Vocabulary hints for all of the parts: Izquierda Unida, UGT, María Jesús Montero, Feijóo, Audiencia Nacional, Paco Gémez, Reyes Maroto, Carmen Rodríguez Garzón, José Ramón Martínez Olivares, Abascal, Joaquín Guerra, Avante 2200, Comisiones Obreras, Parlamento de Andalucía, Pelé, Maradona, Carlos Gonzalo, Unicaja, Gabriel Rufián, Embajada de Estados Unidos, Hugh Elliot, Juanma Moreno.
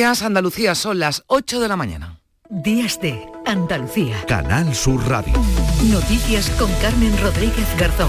Andalucía, son las 8 de la mañana. Días de Andalucía. Canal Sur Radio. Noticias con Carmen Rodríguez Garzón.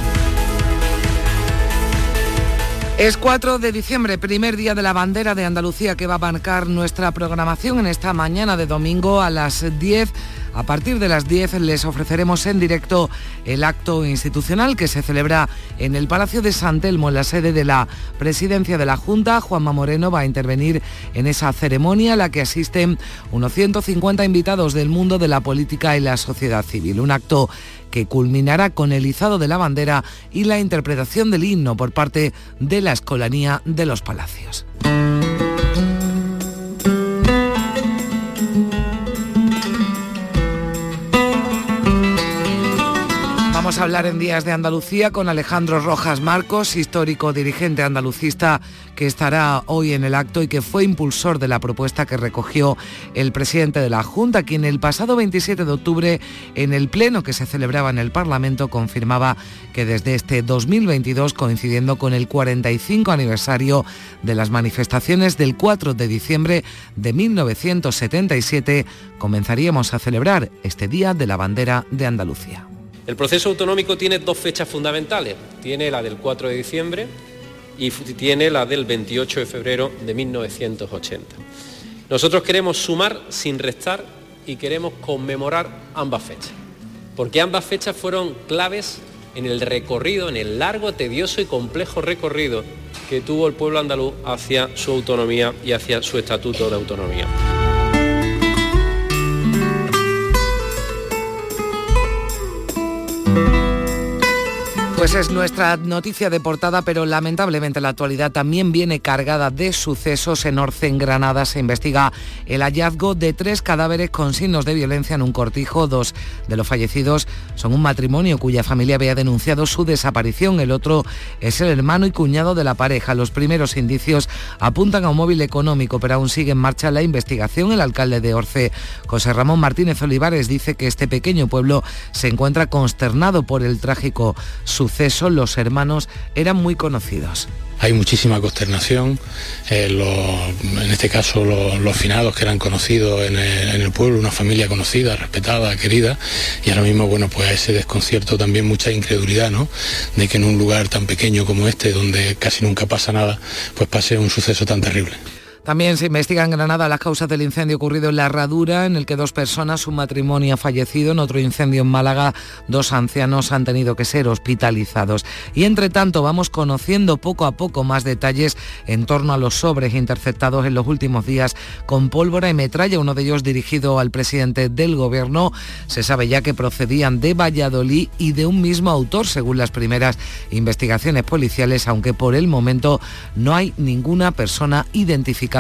Es 4 de diciembre, primer día de la bandera de Andalucía, que va a marcar nuestra programación en esta mañana de domingo a las 10. A partir de las 10 les ofreceremos en directo el acto institucional que se celebra en el Palacio de San Telmo, en la sede de la Presidencia de la Junta. Juanma Moreno va a intervenir en esa ceremonia a la que asisten unos 150 invitados del mundo de la política y la sociedad civil. Un acto que culminará con el izado de la bandera y la interpretación del himno por parte de la Escolanía de los Palacios. Vamos a hablar en Días de Andalucía con Alejandro Rojas Marcos, histórico dirigente andalucista que estará hoy en el acto y que fue impulsor de la propuesta que recogió el presidente de la Junta, quien el pasado 27 de octubre en el pleno que se celebraba en el Parlamento confirmaba que desde este 2022, coincidiendo con el 45 aniversario de las manifestaciones del 4 de diciembre de 1977, comenzaríamos a celebrar este Día de la Bandera de Andalucía. El proceso autonómico tiene dos fechas fundamentales, tiene la del 4 de diciembre y tiene la del 28 de febrero de 1980. Nosotros queremos sumar sin restar y queremos conmemorar ambas fechas, porque ambas fechas fueron claves en el recorrido, en el largo, tedioso y complejo recorrido que tuvo el pueblo andaluz hacia su autonomía y hacia su estatuto de autonomía. Pues es nuestra noticia de portada, pero lamentablemente la actualidad también viene cargada de sucesos. En Orce, en Granada, se investiga el hallazgo de 3 cadáveres con signos de violencia en un cortijo. 2 de los fallecidos son un matrimonio cuya familia había denunciado su desaparición. El otro es el hermano y cuñado de la pareja. Los primeros indicios apuntan a un móvil económico, pero aún sigue en marcha la investigación. El alcalde de Orce, José Ramón Martínez Olivares, dice que este pequeño pueblo se encuentra consternado por el trágico suceso. Los hermanos eran muy conocidos. Hay muchísima consternación, en este caso los finados que eran conocidos en el pueblo, una familia conocida, respetada, querida, y ahora mismo, bueno, pues ese desconcierto, también mucha incredulidad, ¿no?, de que en un lugar tan pequeño como este, donde casi nunca pasa nada, pues pase un suceso tan terrible. También se investiga en Granada las causas del incendio ocurrido en La Herradura, en el que 2 personas, un matrimonio, ha fallecido. En otro incendio en Málaga, 2 ancianos han tenido que ser hospitalizados. Y entre tanto vamos conociendo poco a poco más detalles en torno a los sobres interceptados en los últimos días con pólvora y metralla, uno de ellos dirigido al presidente del Gobierno. Se sabe ya que procedían de Valladolid y de un mismo autor, según las primeras investigaciones policiales, aunque por el momento no hay ninguna persona identificada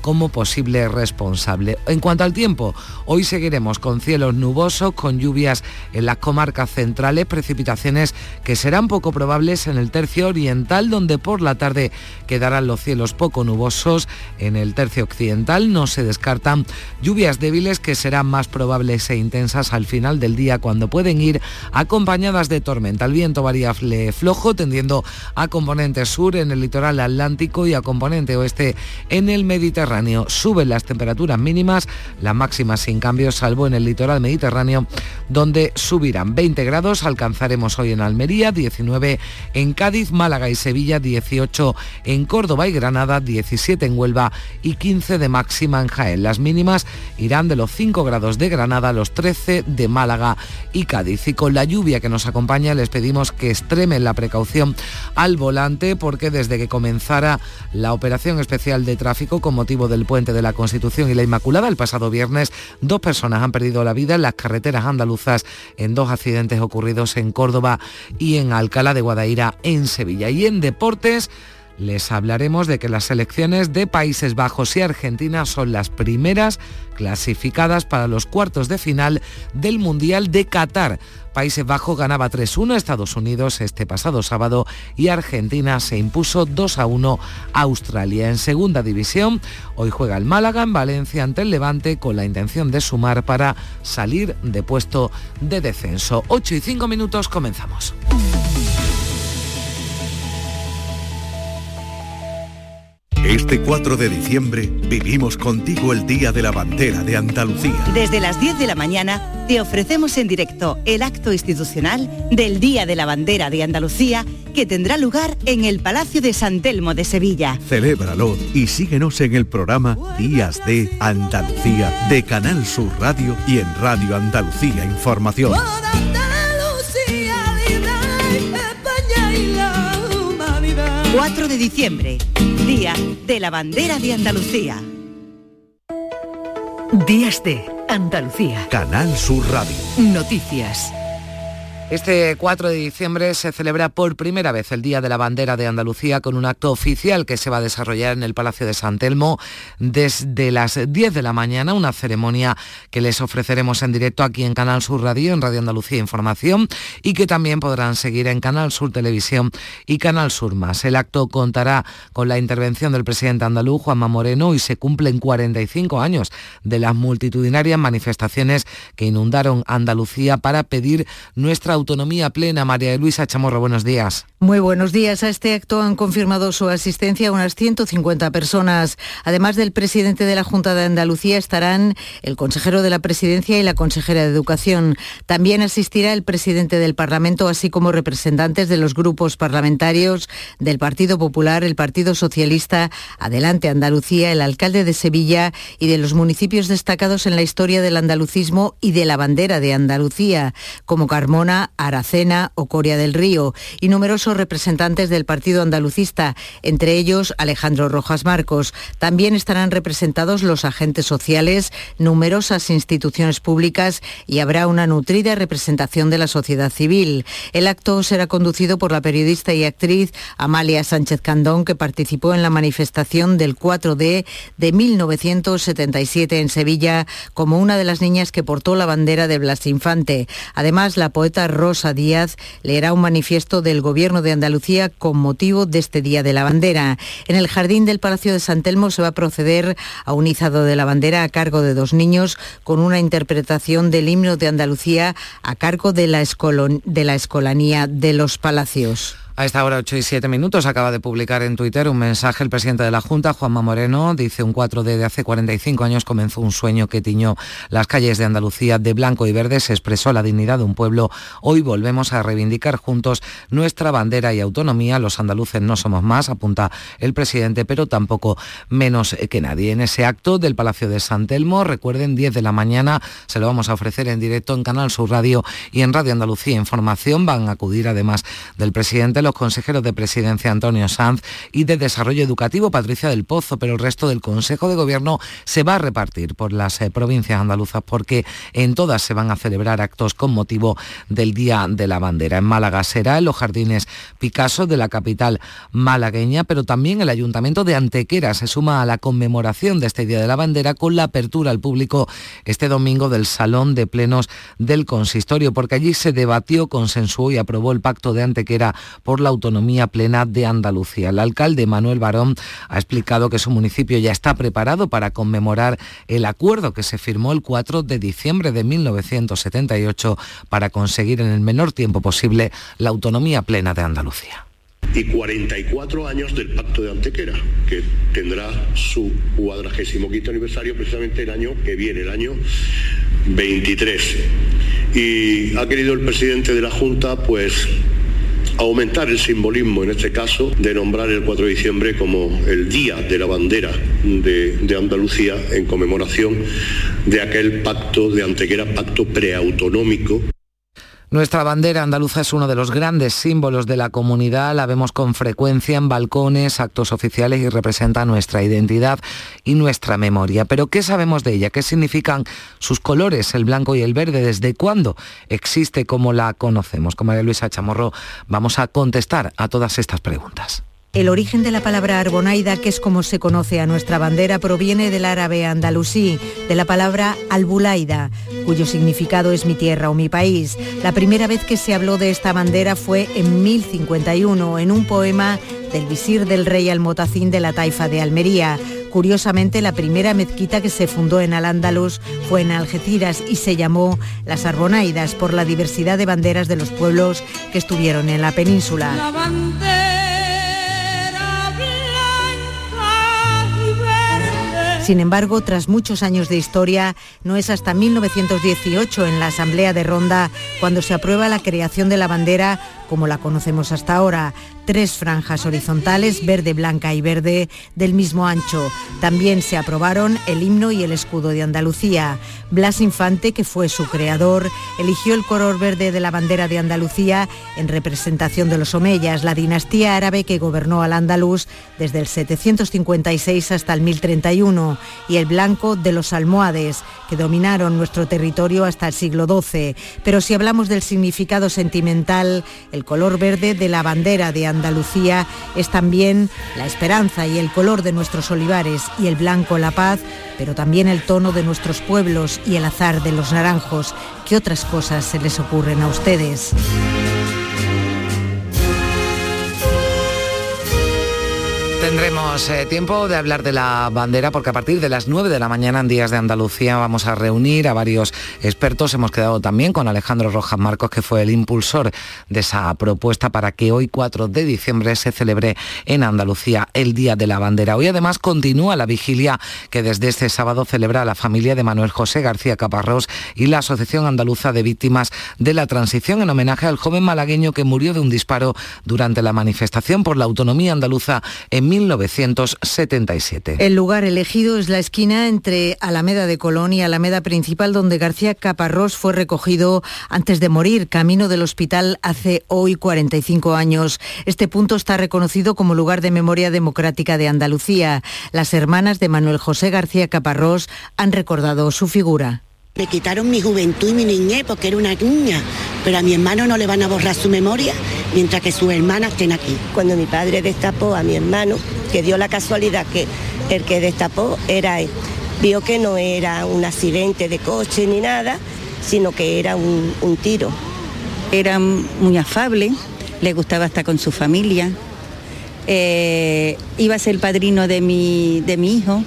como posible responsable. En cuanto al tiempo, hoy seguiremos con cielos nubosos, con lluvias en las comarcas centrales, precipitaciones que serán poco probables en el tercio oriental, donde por la tarde quedarán los cielos poco nubosos. En el tercio occidental no se descartan lluvias débiles que serán más probables e intensas al final del día, cuando pueden ir acompañadas de tormenta. El viento variable flojo, tendiendo a componente sur en el litoral atlántico y a componente oeste en el Mediterráneo. Suben las temperaturas mínimas, las máximas sin cambios, salvo en el litoral mediterráneo, donde subirán 20 grados, alcanzaremos hoy en Almería, 19 en Cádiz, Málaga y Sevilla, 18 en Córdoba y Granada, 17 en Huelva y 15 de máxima en Jaén. Las mínimas irán de los 5 grados de Granada a los 13 de Málaga y Cádiz. Y con la lluvia que nos acompaña les pedimos que extremen la precaución al volante, porque desde que comenzara la operación especial de tráfico con motivo del puente de la Constitución y la Inmaculada el pasado viernes, 2 personas han perdido la vida en las carreteras andaluzas en 2 accidentes ocurridos en Córdoba y en Alcalá de Guadaira, en Sevilla. Y en deportes les hablaremos de que las selecciones de Países Bajos y Argentina son las primeras clasificadas para los cuartos de final del Mundial de Qatar. Países Bajos ganaba 3-1 a Estados Unidos este pasado sábado y Argentina se impuso 2-1 a Australia. En segunda división, hoy juega el Málaga en Valencia ante el Levante, con la intención de sumar para salir de puesto de descenso. 8:05, comenzamos. Este 4 de diciembre vivimos contigo el Día de la Bandera de Andalucía. Desde las 10 de la mañana te ofrecemos en directo el acto institucional del Día de la Bandera de Andalucía, que tendrá lugar en el Palacio de San Telmo de Sevilla. Celébralo y síguenos en el programa Días de Andalucía de Canal Sur Radio y en Radio Andalucía Información. Andalucía, España y la humanidad. 4 de diciembre, Día de la Bandera de Andalucía. Días de Andalucía. Canal Sur Radio. Noticias. Este 4 de diciembre se celebra por primera vez el Día de la Bandera de Andalucía con un acto oficial que se va a desarrollar en el Palacio de San Telmo desde las 10 de la mañana, una ceremonia que les ofreceremos en directo aquí en Canal Sur Radio, en Radio Andalucía Información, y que también podrán seguir en Canal Sur Televisión y Canal Sur Más. El acto contará con la intervención del presidente andaluz, Juanma Moreno, y se cumplen 45 años de las multitudinarias manifestaciones que inundaron Andalucía para pedir nuestra autonomía plena. María Luisa Chamorro, buenos días. Muy buenos días. A este acto han confirmado su asistencia unas 150 personas. Además del presidente de la Junta de Andalucía estarán el consejero de la Presidencia y la consejera de Educación. También asistirá el presidente del Parlamento, así como representantes de los grupos parlamentarios del Partido Popular, el Partido Socialista, Adelante Andalucía, el alcalde de Sevilla y de los municipios destacados en la historia del andalucismo y de la bandera de Andalucía, como Carmona, Aracena o Coria del Río, y numerosos representantes del Partido Andalucista, entre ellos Alejandro Rojas Marcos. También estarán representados los agentes sociales, numerosas instituciones públicas y habrá una nutrida representación de la sociedad civil. El acto será conducido por la periodista y actriz Amalia Sánchez Candón, que participó en la manifestación del 4D de 1977 en Sevilla como una de las niñas que portó la bandera de Blas Infante. Además, la poeta Rosa Díaz leerá un manifiesto del Gobierno de Andalucía con motivo de este Día de la Bandera. En el jardín del Palacio de San Telmo se va a proceder a un izado de la bandera a cargo de dos niños con una interpretación del himno de Andalucía a cargo de la Escolanía de los Palacios. A esta hora, 8:07, acaba de publicar en Twitter un mensaje el presidente de la Junta, Juanma Moreno. Dice: un 4D de hace 45 años comenzó un sueño que tiñó las calles de Andalucía de blanco y verde. Se expresó la dignidad de un pueblo. Hoy volvemos a reivindicar juntos nuestra bandera y autonomía. Los andaluces no somos más, apunta el presidente, pero tampoco menos que nadie. En ese acto del Palacio de San Telmo, recuerden, 10 de la mañana, se lo vamos a ofrecer en directo en Canal Sur Radio y en Radio Andalucía Información. Van a acudir, además del presidente, los consejeros de Presidencia Antonio Sanz y de Desarrollo Educativo Patricia del Pozo, pero el resto del Consejo de Gobierno se va a repartir por las provincias andaluzas, porque en todas se van a celebrar actos con motivo del Día de la Bandera. En Málaga será en los Jardines Picasso de la capital malagueña, pero también el Ayuntamiento de Antequera se suma a la conmemoración de este Día de la Bandera con la apertura al público este domingo del Salón de Plenos del Consistorio, porque allí se debatió, consensuó y aprobó el Pacto de Antequera por la autonomía plena de Andalucía. El alcalde Manuel Barón ha explicado que su municipio ya está preparado para conmemorar el acuerdo que se firmó el 4 de diciembre de 1978 para conseguir en el menor tiempo posible la autonomía plena de Andalucía. Y 44 años del Pacto de Antequera, que tendrá su 45º aniversario precisamente el año que viene, el año 23. Y ha querido el presidente de la Junta, pues, aumentar el simbolismo, en este caso, de nombrar el 4 de diciembre como el Día de la Bandera de Andalucía en conmemoración de aquel pacto de Antequera, pacto preautonómico. Nuestra bandera andaluza es uno de los grandes símbolos de la comunidad, la vemos con frecuencia en balcones, actos oficiales y representa nuestra identidad y nuestra memoria. Pero ¿qué sabemos de ella? ¿Qué significan sus colores, el blanco y el verde? ¿Desde cuándo existe como la conocemos? Con María Luisa Chamorro vamos a contestar a todas estas preguntas. El origen de la palabra arbonaida, que es como se conoce a nuestra bandera, proviene del árabe andalusí, de la palabra albulaida, cuyo significado es mi tierra o mi país. La primera vez que se habló de esta bandera fue en 1051, en un poema del visir del rey Almotacín de la Taifa de Almería. Curiosamente, la primera mezquita que se fundó en Al-Ándalus fue en Algeciras y se llamó Las Arbonaidas por la diversidad de banderas de los pueblos que estuvieron en la península. La bandera blanca. Sin embargo, tras muchos años de historia, no es hasta 1918, en la Asamblea de Ronda, cuando se aprueba la creación de la bandera como la conocemos hasta ahora. 3 franjas horizontales, verde, blanca y verde, del mismo ancho. También se aprobaron el himno y el escudo de Andalucía. Blas Infante, que fue su creador, eligió el color verde de la bandera de Andalucía en representación de los omeyas, la dinastía árabe que gobernó al Andaluz desde el 756 hasta el 1031, y el blanco de los almohades, que dominaron nuestro territorio hasta el siglo XII. Pero si hablamos del significado sentimental, el color verde de la bandera de Andalucía es también la esperanza y el color de nuestros olivares, y el blanco la paz, pero también el tono de nuestros pueblos y el azar de los naranjos. ¿Qué otras cosas se les ocurren a ustedes? Tendremos tiempo de hablar de la bandera, porque a partir de las 9 de la mañana en Días de Andalucía vamos a reunir a varios expertos. Hemos quedado también con Alejandro Rojas Marcos, que fue el impulsor de esa propuesta para que hoy, 4 de diciembre, se celebre en Andalucía el Día de la Bandera. Hoy además continúa la vigilia que desde este sábado celebra la familia de Manuel José García Caparrós y la Asociación Andaluza de Víctimas de la Transición, en homenaje al joven malagueño que murió de un disparo durante la manifestación por la autonomía andaluza en 1977. El lugar elegido es la esquina entre Alameda de Colón y Alameda Principal, donde García Caparrós fue recogido antes de morir, camino del hospital, hace hoy 45 años. Este punto está reconocido como lugar de memoria democrática de Andalucía. Las hermanas de Manuel José García Caparrós han recordado su figura. Me quitaron mi juventud y mi niñez porque era una niña, pero a mi hermano no le van a borrar su memoria mientras que sus hermanas estén aquí. Cuando mi padre destapó a mi hermano, que dio la casualidad que el que destapó era él, vio que no era un accidente de coche ni nada, sino que era un tiro. Era muy afable, le gustaba estar con su familia, iba a ser el padrino de mi hijo.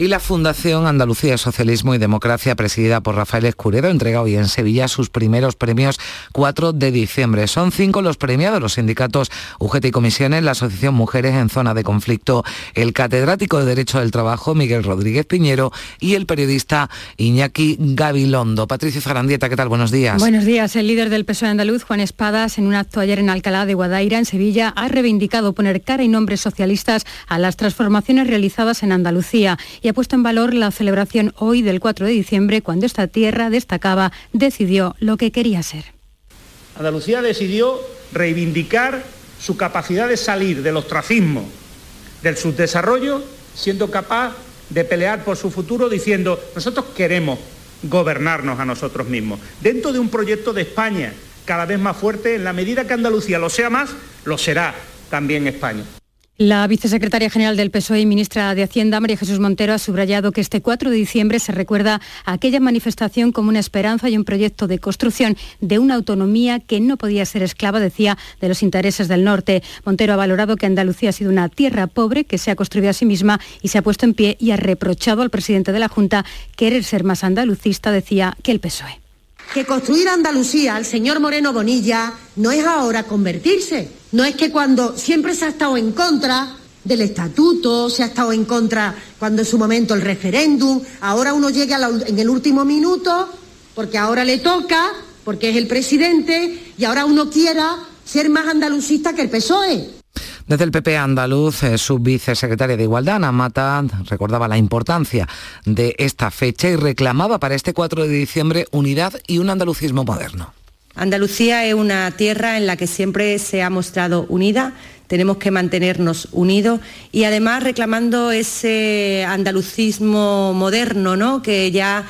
Y la Fundación Andalucía Socialismo y Democracia, presidida por Rafael Escuredo, entrega hoy en Sevilla sus primeros premios 4 de diciembre. Son 5 los premiados: los sindicatos UGT y Comisiones, la Asociación Mujeres en Zona de Conflicto, el catedrático de Derecho del Trabajo Miguel Rodríguez Piñero y el periodista Iñaki Gabilondo. Patricia Zarandieta, ¿qué tal? Buenos días. Buenos días. El líder del PSOE andaluz, Juan Espadas, en un acto ayer en Alcalá de Guadaira, en Sevilla, ha reivindicado poner cara y nombres socialistas a las transformaciones realizadas en Andalucía, y ha puesto en valor la celebración hoy del 4 de diciembre, cuando esta tierra, destacaba, decidió lo que quería ser. Andalucía decidió reivindicar su capacidad de salir del ostracismo, del subdesarrollo, siendo capaz de pelear por su futuro diciendo: nosotros queremos gobernarnos a nosotros mismos, dentro de un proyecto de España cada vez más fuerte. En la medida que Andalucía lo sea más, lo será también España. La vicesecretaria general del PSOE y ministra de Hacienda, María Jesús Montero, ha subrayado que este 4 de diciembre se recuerda a aquella manifestación como una esperanza y un proyecto de construcción de una autonomía que no podía ser esclava, decía, de los intereses del norte. Montero ha valorado que Andalucía ha sido una tierra pobre que se ha construido a sí misma y se ha puesto en pie, y ha reprochado al presidente de la Junta querer ser más andalucista, decía, que el PSOE. Que construir Andalucía, al señor Moreno Bonilla, no es ahora convertirse. No es que cuando siempre se ha estado en contra del estatuto, se ha estado en contra cuando en su momento el referéndum, ahora uno llega en el último minuto, porque ahora le toca, porque es el presidente, y ahora uno quiera ser más andalucista que el PSOE. Desde el PP andaluz, su vicesecretaria de Igualdad, Ana Mata, recordaba la importancia de esta fecha y reclamaba para este 4 de diciembre unidad y un andalucismo moderno. Andalucía es una tierra en la que siempre se ha mostrado unida, tenemos que mantenernos unidos, y además reclamando ese andalucismo moderno, ¿no?, que ya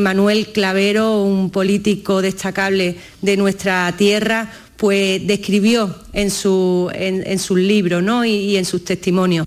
Manuel Clavero, un político destacable de nuestra tierra, pues describió en sus libros, ¿no?, y en sus testimonios.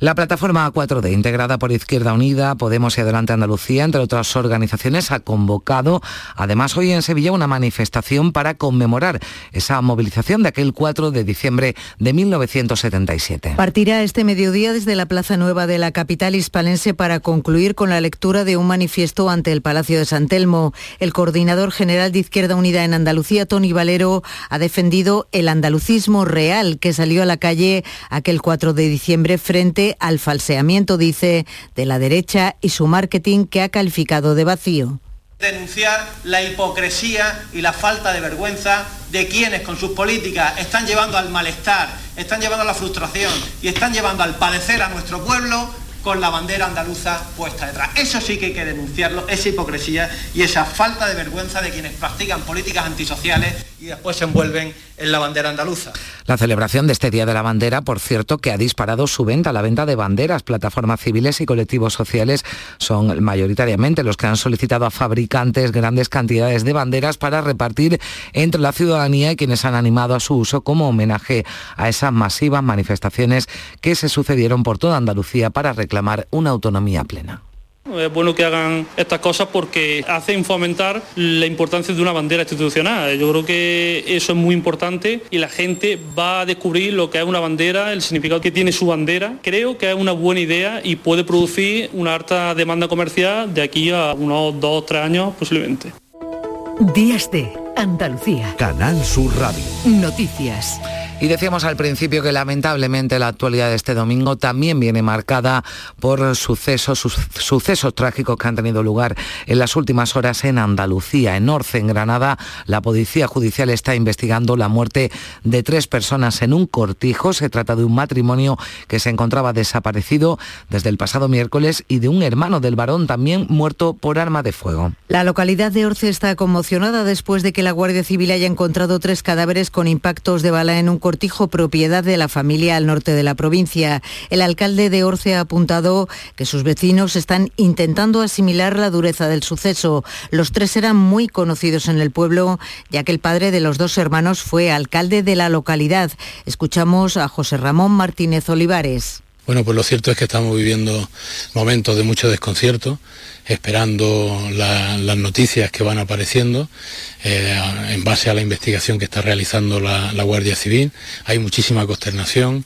La plataforma A4D, integrada por Izquierda Unida, Podemos y Adelante Andalucía, entre otras organizaciones, ha convocado además hoy en Sevilla una manifestación para conmemorar esa movilización de aquel 4 de diciembre de 1977. Partirá este mediodía desde la Plaza Nueva de la capital hispalense para concluir con la lectura de un manifiesto ante el Palacio de San Telmo. El coordinador general de Izquierda Unida en Andalucía, Toni Valero, ha defendido el andalucismo real que salió a la calle aquel 4 de diciembre frente frente al falseamiento, dice, de la derecha y su marketing que ha calificado de vacío. Denunciar la hipocresía y la falta de vergüenza de quienes con sus políticas están llevando al malestar, están llevando a la frustración y están llevando al padecer a nuestro pueblo con la bandera andaluza puesta detrás. Eso sí que hay que denunciarlo, esa hipocresía y esa falta de vergüenza de quienes practican políticas antisociales y después se envuelven en la bandera andaluza. La celebración de este Día de la Bandera, por cierto, que ha disparado su venta, la venta de banderas. Plataformas civiles y colectivos sociales son mayoritariamente los que han solicitado a fabricantes grandes cantidades de banderas para repartir entre la ciudadanía y quienes han animado a su uso como homenaje a esas masivas manifestaciones que se sucedieron por toda Andalucía para reclamar una autonomía plena. Es bueno que hagan estas cosas porque hacen fomentar la importancia de una bandera institucional. Yo creo que eso es muy importante y la gente va a descubrir lo que es una bandera, el significado que tiene su bandera. Creo que es una buena idea y puede producir una alta demanda comercial de aquí a unos 2 o 3 años posiblemente. Días de Andalucía. Canal Sur Radio. Noticias. Y decíamos al principio que lamentablemente la actualidad de este domingo también viene marcada por sucesos trágicos que han tenido lugar en las últimas horas en Andalucía. En Orce, en Granada, la Policía Judicial está investigando la muerte de 3 personas en un cortijo. Se trata de un matrimonio que se encontraba desaparecido desde el pasado miércoles y de un hermano del varón también muerto por arma de fuego. La localidad de Orce está conmocionada después de que la Guardia Civil haya encontrado 3 cadáveres con impactos de bala en un cortijo propiedad de la familia al norte de la provincia. El alcalde de Orce ha apuntado que sus vecinos están intentando asimilar la dureza del suceso. Los 3 eran muy conocidos en el pueblo, ya que el padre de los 2 hermanos fue alcalde de la localidad. Escuchamos a José Ramón Martínez Olivares. Bueno, pues lo cierto es que estamos viviendo momentos de mucho desconcierto, esperando las noticias que van apareciendo en base a la investigación que está realizando la Guardia Civil. Hay muchísima consternación,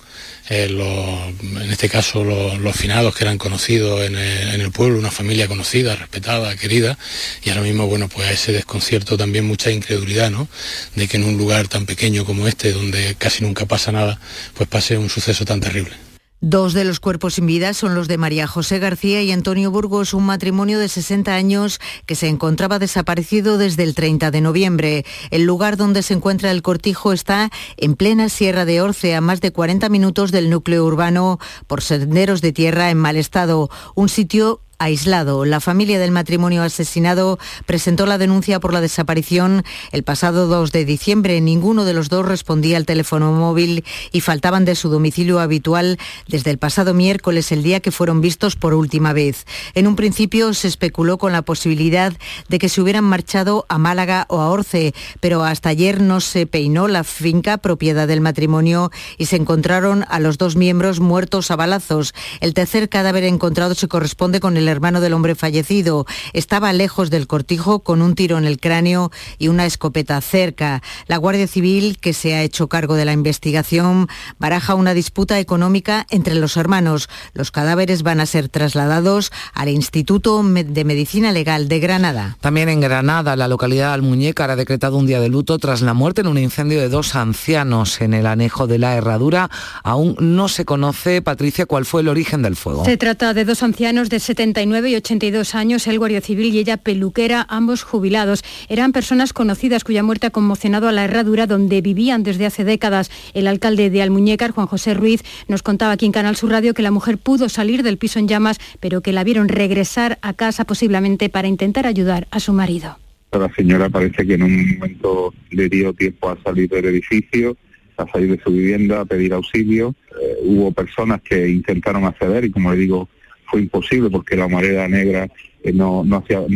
en este caso los finados que eran conocidos en el pueblo, una familia conocida, respetada, querida, y ahora mismo, bueno, pues ese desconcierto también, mucha incredulidad, ¿no?, de que en un lugar tan pequeño como este, donde casi nunca pasa nada, pues pase un suceso tan terrible. 2 de los cuerpos sin vida son los de María José García y Antonio Burgos, un matrimonio de 60 años que se encontraba desaparecido desde el 30 de noviembre. El lugar donde se encuentra el cortijo está en plena Sierra de Orce, a más de 40 minutos del núcleo urbano por senderos de tierra en mal estado, un sitio aislado. La familia del matrimonio asesinado presentó la denuncia por la desaparición el pasado 2 de diciembre. Ninguno de los 2 respondía al teléfono móvil y faltaban de su domicilio habitual desde el pasado miércoles, el día que fueron vistos por última vez. En un principio se especuló con la posibilidad de que se hubieran marchado a Málaga o a Orce, pero hasta ayer no se peinó la finca propiedad del matrimonio y se encontraron a los 2 miembros muertos a balazos. El tercer cadáver encontrado se corresponde con el hermano del hombre fallecido. Estaba lejos del cortijo con un tiro en el cráneo y una escopeta cerca. La Guardia Civil, que se ha hecho cargo de la investigación, baraja una disputa económica entre los hermanos. Los cadáveres van a ser trasladados al Instituto de Medicina Legal de Granada. También en Granada, la localidad de Almuñécar ha decretado un día de luto tras la muerte en un incendio de 2 ancianos en el anejo de La Herradura. Aún no se conoce, Patricia, cuál fue el origen del fuego. Se trata de 2 ancianos de 79 y 82 años, el guardia civil y ella peluquera, ambos jubilados. Eran personas conocidas cuya muerte ha conmocionado a La Herradura, donde vivían desde hace décadas. El alcalde de Almuñécar, Juan José Ruiz, nos contaba aquí en Canal Sur Radio que la mujer pudo salir del piso en llamas, pero que la vieron regresar a casa posiblemente para intentar ayudar a su marido. La señora parece que en un momento le dio tiempo a salir del edificio, a salir de su vivienda, a pedir auxilio. Hubo personas que intentaron acceder y, como le digo, fue imposible porque la marea negra no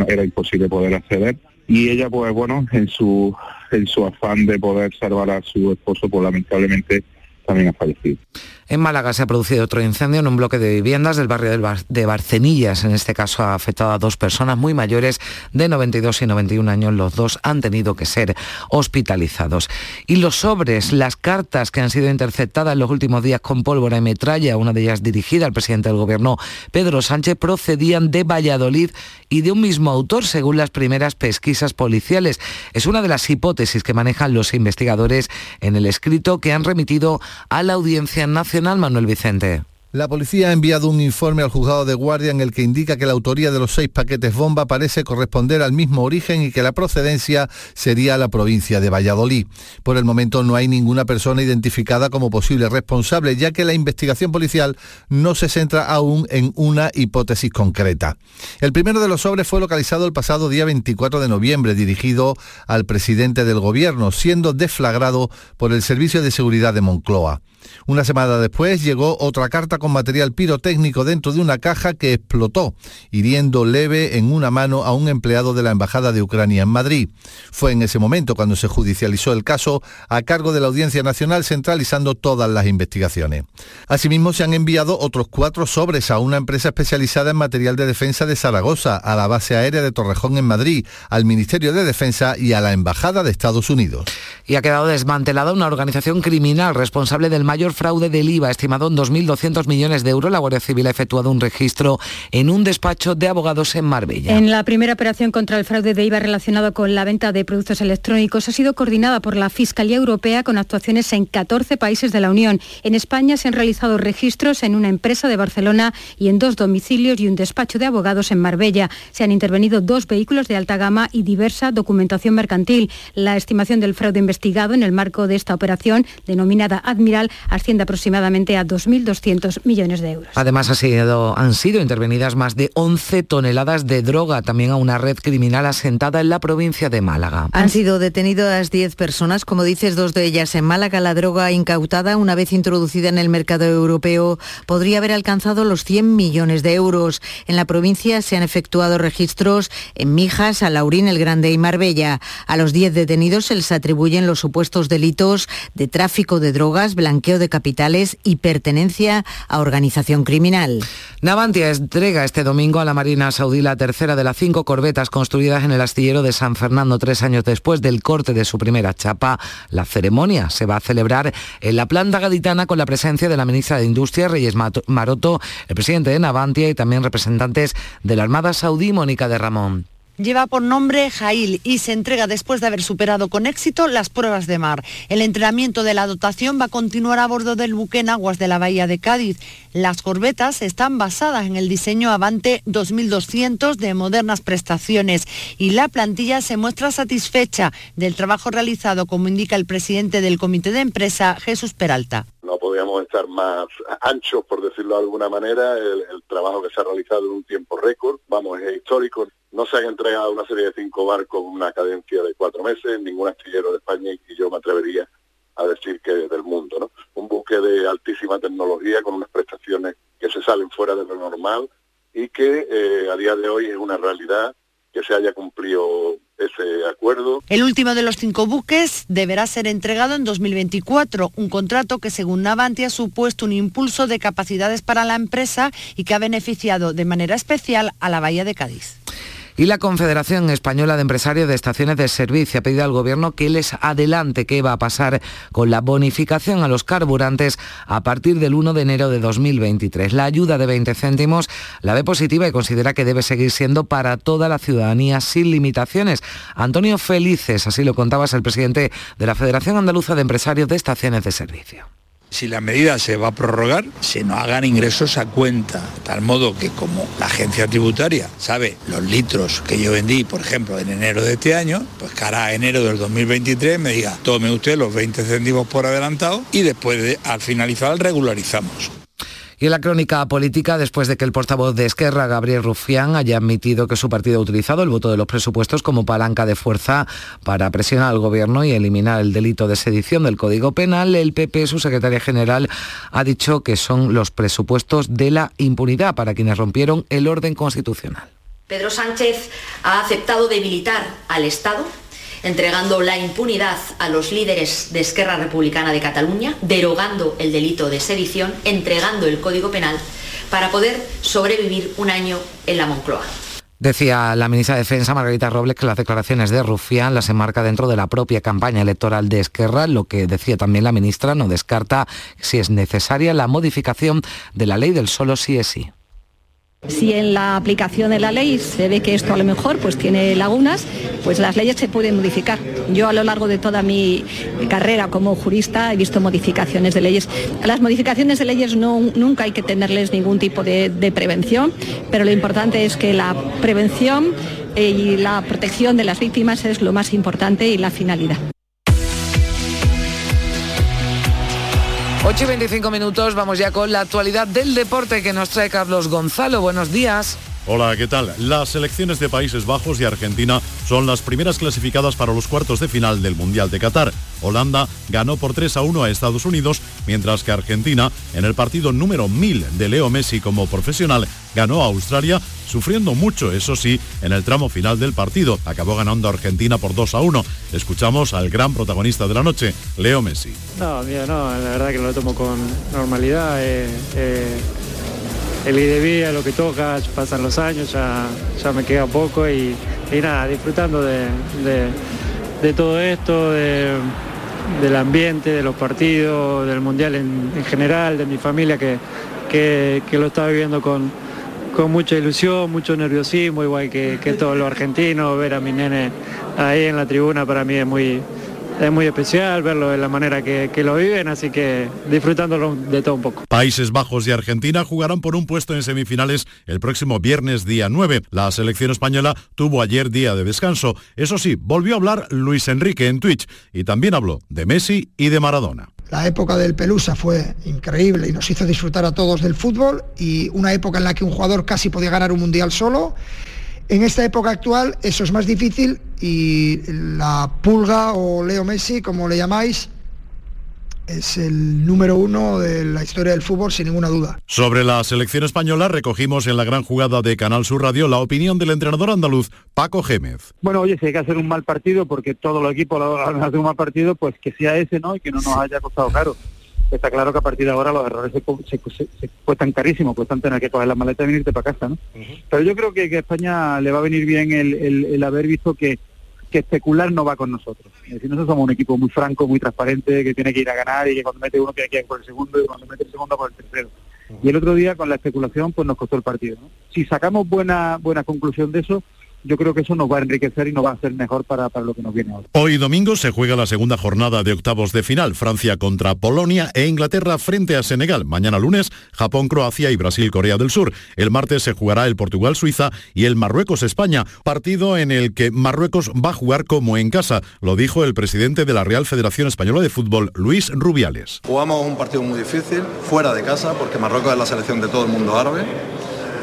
era imposible poder acceder, y ella, pues bueno, en su afán de poder salvar a su esposo, pues lamentablemente también ha fallecido. En Málaga se ha producido otro incendio en un bloque de viviendas del barrio de Barcenillas. En este caso ha afectado a 2 personas muy mayores de 92 y 91 años. Los 2 han tenido que ser hospitalizados. Y los sobres, las cartas que han sido interceptadas en los últimos días con pólvora y metralla, una de ellas dirigida al presidente del gobierno, Pedro Sánchez, procedían de Valladolid y de un mismo autor, según las primeras pesquisas policiales. Es una de las hipótesis que manejan los investigadores en el escrito que han remitido a la Audiencia Nacional. Manuel Vicente. La policía ha enviado un informe al juzgado de Guardia en el que indica que la autoría de los 6 paquetes bomba parece corresponder al mismo origen y que la procedencia sería la provincia de Valladolid. Por el momento no hay ninguna persona identificada como posible responsable, ya que la investigación policial no se centra aún en una hipótesis concreta. El primero de los sobres fue localizado el pasado día 24 de noviembre, dirigido al presidente del Gobierno, siendo desflagrado por el Servicio de Seguridad de Moncloa. Una semana después llegó otra carta con material pirotécnico dentro de una caja que explotó, hiriendo leve en una mano a un empleado de la Embajada de Ucrania en Madrid. Fue en ese momento cuando se judicializó el caso a cargo de la Audiencia Nacional, centralizando todas las investigaciones. Asimismo, se han enviado otros 4 sobres a una empresa especializada en material de defensa de Zaragoza, a la base aérea de Torrejón en Madrid, al Ministerio de Defensa y a la Embajada de Estados Unidos. Y ha quedado desmantelada una organización criminal responsable del mayor fraude del IVA, estimado en 2.200 millones de euros. La Guardia Civil ha efectuado un registro en un despacho de abogados en Marbella. En la primera operación contra el fraude de IVA relacionado con la venta de productos electrónicos ha sido coordinada por la Fiscalía Europea con actuaciones en 14 países de la Unión. En España se han realizado registros en una empresa de Barcelona y en 2 domicilios y un despacho de abogados en Marbella. Se han intervenido 2 vehículos de alta gama y diversa documentación mercantil. La estimación del fraude investigado en el marco de esta operación, denominada Admiral, asciende aproximadamente a 2.200 millones de euros. Además, han sido intervenidas más de 11 toneladas de droga, también a una red criminal asentada en la provincia de Málaga. Han sido detenidas 10 personas, como dices, 2 de ellas en Málaga. La droga incautada, una vez introducida en el mercado europeo, podría haber alcanzado los 100 millones de euros. En la provincia se han efectuado registros en Mijas, Alaurín el Grande y Marbella. A los 10 detenidos se les atribuyen los supuestos delitos de tráfico de drogas, blanqueo de capitales y pertenencia a organización criminal. Navantia entrega este domingo a la Marina Saudí la tercera de las 5 corbetas construidas en el astillero de San Fernando 3 años después del corte de su primera chapa. La ceremonia se va a celebrar en la planta gaditana con la presencia de la ministra de Industria, Reyes Maroto, el presidente de Navantia y también representantes de la Armada Saudí, Mónica de Ramón. Lleva por nombre Jail y se entrega después de haber superado con éxito las pruebas de mar. El entrenamiento de la dotación va a continuar a bordo del buque en aguas de la bahía de Cádiz. Las corbetas están basadas en el diseño Avante 2200 de modernas prestaciones y la plantilla se muestra satisfecha del trabajo realizado, como indica el presidente del comité de empresa, Jesús Peralta. No podíamos estar más anchos, por decirlo de alguna manera, el trabajo que se ha realizado en un tiempo récord, es histórico. No se han entregado una serie de 5 barcos con una cadencia de 4 meses, ningún astillero de España y yo me atrevería a decir que del mundo, ¿no? Un buque de altísima tecnología con unas prestaciones que se salen fuera de lo normal y que a día de hoy es una realidad que se haya cumplido ese acuerdo. El último de los 5 buques deberá ser entregado en 2024, un contrato que según Navantia ha supuesto un impulso de capacidades para la empresa y que ha beneficiado de manera especial a la bahía de Cádiz. Y la Confederación Española de Empresarios de Estaciones de Servicio ha pedido al Gobierno que les adelante qué va a pasar con la bonificación a los carburantes a partir del 1 de enero de 2023. La ayuda de 20 céntimos la ve positiva y considera que debe seguir siendo para toda la ciudadanía sin limitaciones. Antonio Felices, así lo contaba, es el presidente de la Federación Andaluza de Empresarios de Estaciones de Servicio. Si la medida se va a prorrogar, se nos hagan ingresos a cuenta, de tal modo que como la agencia tributaria sabe los litros que yo vendí, por ejemplo, en enero de este año, pues cara a enero del 2023 me diga, tome usted los 20 céntimos por adelantado y después al finalizar regularizamos. Y en la crónica política, después de que el portavoz de Esquerra, Gabriel Rufián, haya admitido que su partido ha utilizado el voto de los presupuestos como palanca de fuerza para presionar al Gobierno y eliminar el delito de sedición del Código Penal, el PP, su secretaria general, ha dicho que son los presupuestos de la impunidad para quienes rompieron el orden constitucional. Pedro Sánchez ha aceptado debilitar al Estado, entregando la impunidad a los líderes de Esquerra Republicana de Cataluña, derogando el delito de sedición, entregando el Código Penal para poder sobrevivir un año en la Moncloa. Decía la ministra de Defensa, Margarita Robles, que las declaraciones de Rufián las enmarca dentro de la propia campaña electoral de Esquerra. Lo que decía también la ministra, no descarta si es necesaria la modificación de la ley del solo sí es sí. Si en la aplicación de la ley se ve que esto a lo mejor pues tiene lagunas, pues las leyes se pueden modificar. Yo a lo largo de toda mi carrera como jurista he visto modificaciones de leyes. Las modificaciones de leyes nunca hay que tenerles ningún tipo de prevención, pero lo importante es que la prevención y la protección de las víctimas es lo más importante y la finalidad. 8 y 25 minutos, vamos ya con la actualidad del deporte que nos trae Carlos Gonzalo. Buenos días. Hola, ¿qué tal? Las selecciones de Países Bajos y Argentina son las primeras clasificadas para los cuartos de final del Mundial de Qatar. Holanda ganó por 3-1 a Estados Unidos, mientras que Argentina, en el partido número 1000 de Leo Messi como profesional, ganó a Australia, sufriendo mucho, eso sí, en el tramo final del partido. Acabó ganando Argentina por 2-1. Escuchamos al gran protagonista de la noche, Leo Messi. No, la verdad que lo tomo con normalidad. El IDB, lo que toca, pasan los años, ya me queda poco y nada, disfrutando de todo esto, del ambiente, de los partidos, del mundial en general, de mi familia que lo está viviendo con mucha ilusión, mucho nerviosismo, igual que todos los argentinos. Ver a mi nene ahí en la tribuna para mí es muy especial, verlo de la manera que lo viven, así que disfrutándolo de todo un poco. Países Bajos y Argentina jugarán por un puesto en semifinales el próximo viernes día 9. La selección española tuvo ayer día de descanso. Eso sí, volvió a hablar Luis Enrique en Twitch y también habló de Messi y de Maradona. La época del Pelusa fue increíble y nos hizo disfrutar a todos del fútbol, y una época en la que un jugador casi podía ganar un mundial solo. En esta época actual eso es más difícil, y la Pulga o Leo Messi, como le llamáis, es el número 1 de la historia del fútbol, sin ninguna duda. Sobre la selección española recogimos en la gran jugada de Canal Sur Radio la opinión del entrenador andaluz Paco Gémez. Bueno, oye, si hay que hacer un mal partido, porque todos los equipos hacen un mal partido, pues que sea ese, ¿no? Y que no nos haya costado caro. Está claro que a partir de ahora los errores se cuestan carísimo, cuestan tener que coger las maletas y venirte para casa, ¿no? Uh-huh. Pero yo creo que a España le va a venir bien el haber visto que especular no va con nosotros. Es decir, nosotros somos un equipo muy franco, muy transparente, que tiene que ir a ganar, y que cuando mete uno tiene que ir por el segundo, y cuando mete el segundo por el tercero. Uh-huh. Y el otro día con la especulación pues nos costó el partido, ¿no? Si sacamos buena conclusión de eso, yo creo que eso nos va a enriquecer y nos va a hacer mejor para lo que nos viene ahora. Hoy domingo se juega la segunda jornada de octavos de final. Francia contra Polonia e Inglaterra frente a Senegal. Mañana lunes, Japón, Croacia y Brasil, Corea del Sur. El martes se jugará el Portugal, Suiza y el Marruecos, España. Partido en el que Marruecos va a jugar como en casa. Lo dijo el presidente de la Real Federación Española de Fútbol, Luis Rubiales. Jugamos un partido muy difícil, fuera de casa, porque Marruecos es la selección de todo el mundo árabe,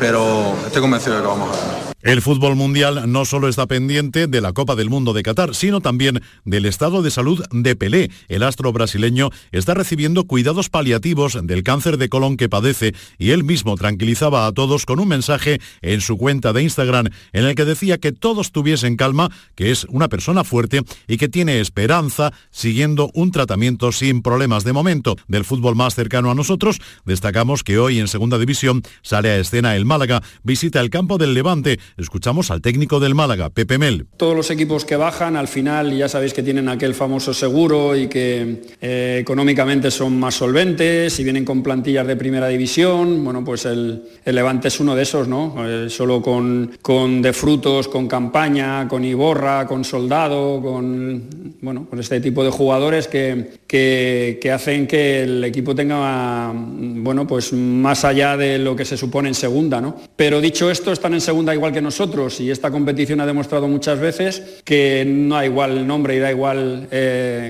pero estoy convencido de que vamos a ganar. El fútbol mundial no solo está pendiente de la Copa del Mundo de Qatar, sino también del estado de salud de Pelé. El astro brasileño está recibiendo cuidados paliativos del cáncer de colon que padece, y él mismo tranquilizaba a todos con un mensaje en su cuenta de Instagram en el que decía que todos tuviesen calma, que es una persona fuerte y que tiene esperanza, siguiendo un tratamiento sin problemas de momento. Del fútbol más cercano a nosotros, destacamos que hoy en Segunda División sale a escena el Málaga, visita el campo del Levante. Escuchamos al técnico del Málaga, Pepe Mel. Todos los equipos que bajan al final ya sabéis que tienen aquel famoso seguro y que económicamente son más solventes y vienen con plantillas de primera división. Bueno, pues el Levante es uno de esos, ¿no? Solo con De Frutos, con Campaña, con Iborra, con Soldado, con bueno, pues este tipo de jugadores que hacen que el equipo tenga, bueno, pues más allá de lo que se supone en segunda, ¿no? Pero dicho esto, están en segunda igual que nosotros, y esta competición ha demostrado muchas veces que no da igual el nombre y da igual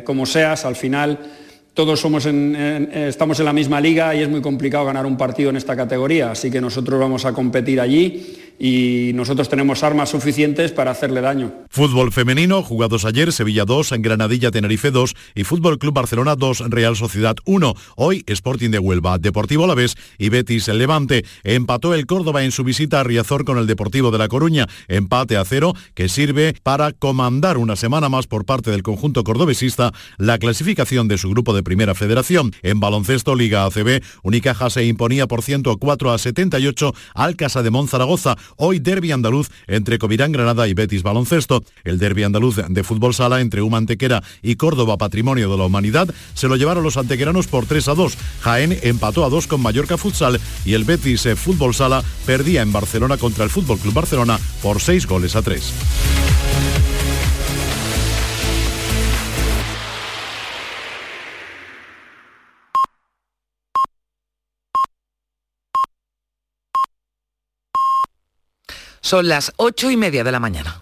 como seas, al final todos somos estamos en la misma liga y es muy complicado ganar un partido en esta categoría, así que nosotros vamos a competir allí y nosotros tenemos armas suficientes para hacerle daño. Fútbol femenino, jugados ayer, Sevilla 2, Granadilla Tenerife 2 y Fútbol Club Barcelona 2, Real Sociedad 1. Hoy, Sporting de Huelva, Deportivo Alavés y Betis el Levante. Empató el Córdoba en su visita a Riazor con el Deportivo de La Coruña. Empate a 0 que sirve para comandar una semana más por parte del conjunto cordobesista la clasificación de su grupo de de Primera Federación. En baloncesto, Liga ACB, Unicaja se imponía por 104-78 al Casademón Zaragoza. Hoy derbi andaluz entre Covirán Granada y Betis Baloncesto. El derbi andaluz de fútbol sala entre UMA Antequera y Córdoba Patrimonio de la Humanidad se lo llevaron los antequeranos por 3-2. Jaén empató a 2 con Mallorca Futsal y el Betis Fútbol Sala perdía en Barcelona contra el Fútbol Club Barcelona por 6-3. Son las 8:30 de la mañana.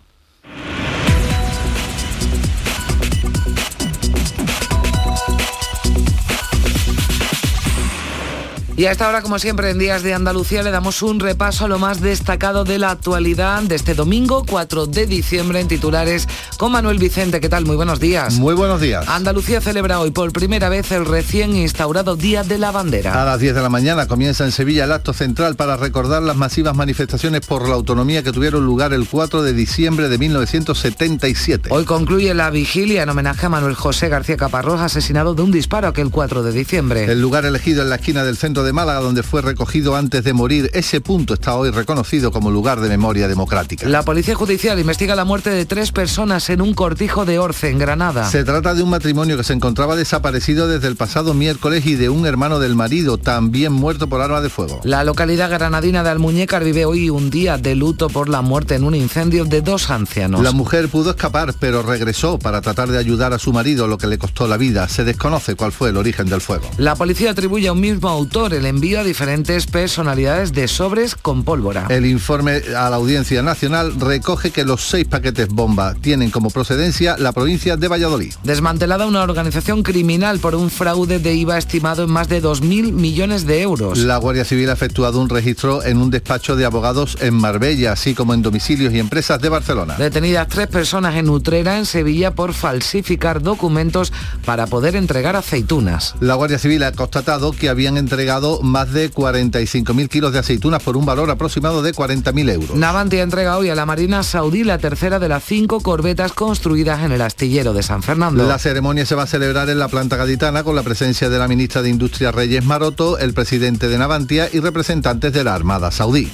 Y a esta hora, como siempre, en Días de Andalucía le damos un repaso a lo más destacado de la actualidad de este domingo 4 de diciembre en titulares con Manuel Vicente. ¿Qué tal? Muy buenos días. Muy buenos días. Andalucía celebra hoy por primera vez el recién instaurado Día de la Bandera. A las 10 de la mañana comienza en Sevilla el acto central para recordar las masivas manifestaciones por la autonomía que tuvieron lugar el 4 de diciembre de 1977. Hoy concluye la vigilia en homenaje a Manuel José García Caparrós, asesinado de un disparo aquel 4 de diciembre. El lugar elegido en la esquina del centro de Málaga, donde fue recogido antes de morir. Ese punto está hoy reconocido como lugar de memoria democrática. La Policía Judicial investiga la muerte de 3 personas en un cortijo de Orce, en Granada. Se trata de un matrimonio que se encontraba desaparecido desde el pasado miércoles y de un hermano del marido, también muerto por arma de fuego. La localidad granadina de Almuñécar vive hoy un día de luto por la muerte en un incendio de 2 ancianos. La mujer pudo escapar, pero regresó para tratar de ayudar a su marido, lo que le costó la vida. Se desconoce cuál fue el origen del fuego. La policía atribuye a un mismo autor el envío a diferentes personalidades de sobres con pólvora. El informe a la Audiencia Nacional recoge que los 6 paquetes bomba tienen como procedencia la provincia de Valladolid. Desmantelada una organización criminal por un fraude de IVA estimado en más de 2.000 millones de euros. La Guardia Civil ha efectuado un registro en un despacho de abogados en Marbella, así como en domicilios y empresas de Barcelona. Detenidas 3 personas en Utrera, en Sevilla, por falsificar documentos para poder entregar aceitunas. La Guardia Civil ha constatado que habían entregado más de 45.000 kilos de aceitunas por un valor aproximado de 40.000 euros. Navantia entrega hoy a la Marina Saudí la tercera de las 5 corbetas construidas en el astillero de San Fernando. La ceremonia se va a celebrar en la planta gaditana con la presencia de la ministra de Industria Reyes Maroto, el presidente de Navantia y representantes de la Armada Saudí.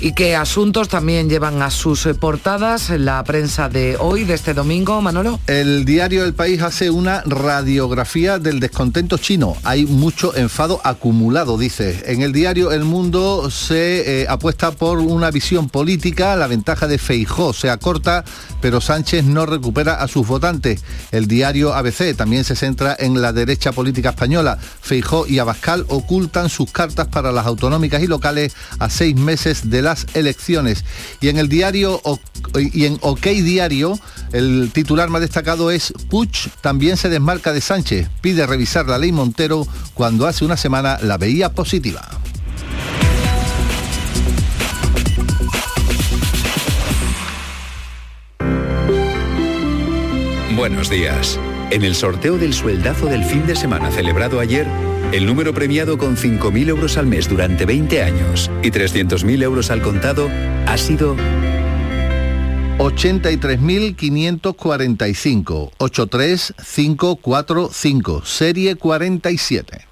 Y qué asuntos también llevan a sus portadas la prensa de hoy, de este domingo, Manolo. El diario El País hace una radiografía del descontento chino. Hay mucho enfado acumulado, dice. En el diario El Mundo se apuesta por una visión política. La ventaja de Feijóo se acorta, pero Sánchez no recupera a sus votantes. El diario ABC también se centra en la derecha política española. Feijóo y Abascal ocultan sus cartas para las autonómicas y locales a 6 meses de la elecciones. Y en el diario OK Diario, el titular más destacado es Puig también se desmarca de Sánchez, pide revisar la ley Montero cuando hace una semana la veía positiva. Buenos días. En el sorteo del sueldazo del fin de semana celebrado ayer, el número premiado con 5.000 euros al mes durante 20 años y 300.000 euros al contado ha sido 83.545, 83545, serie 47.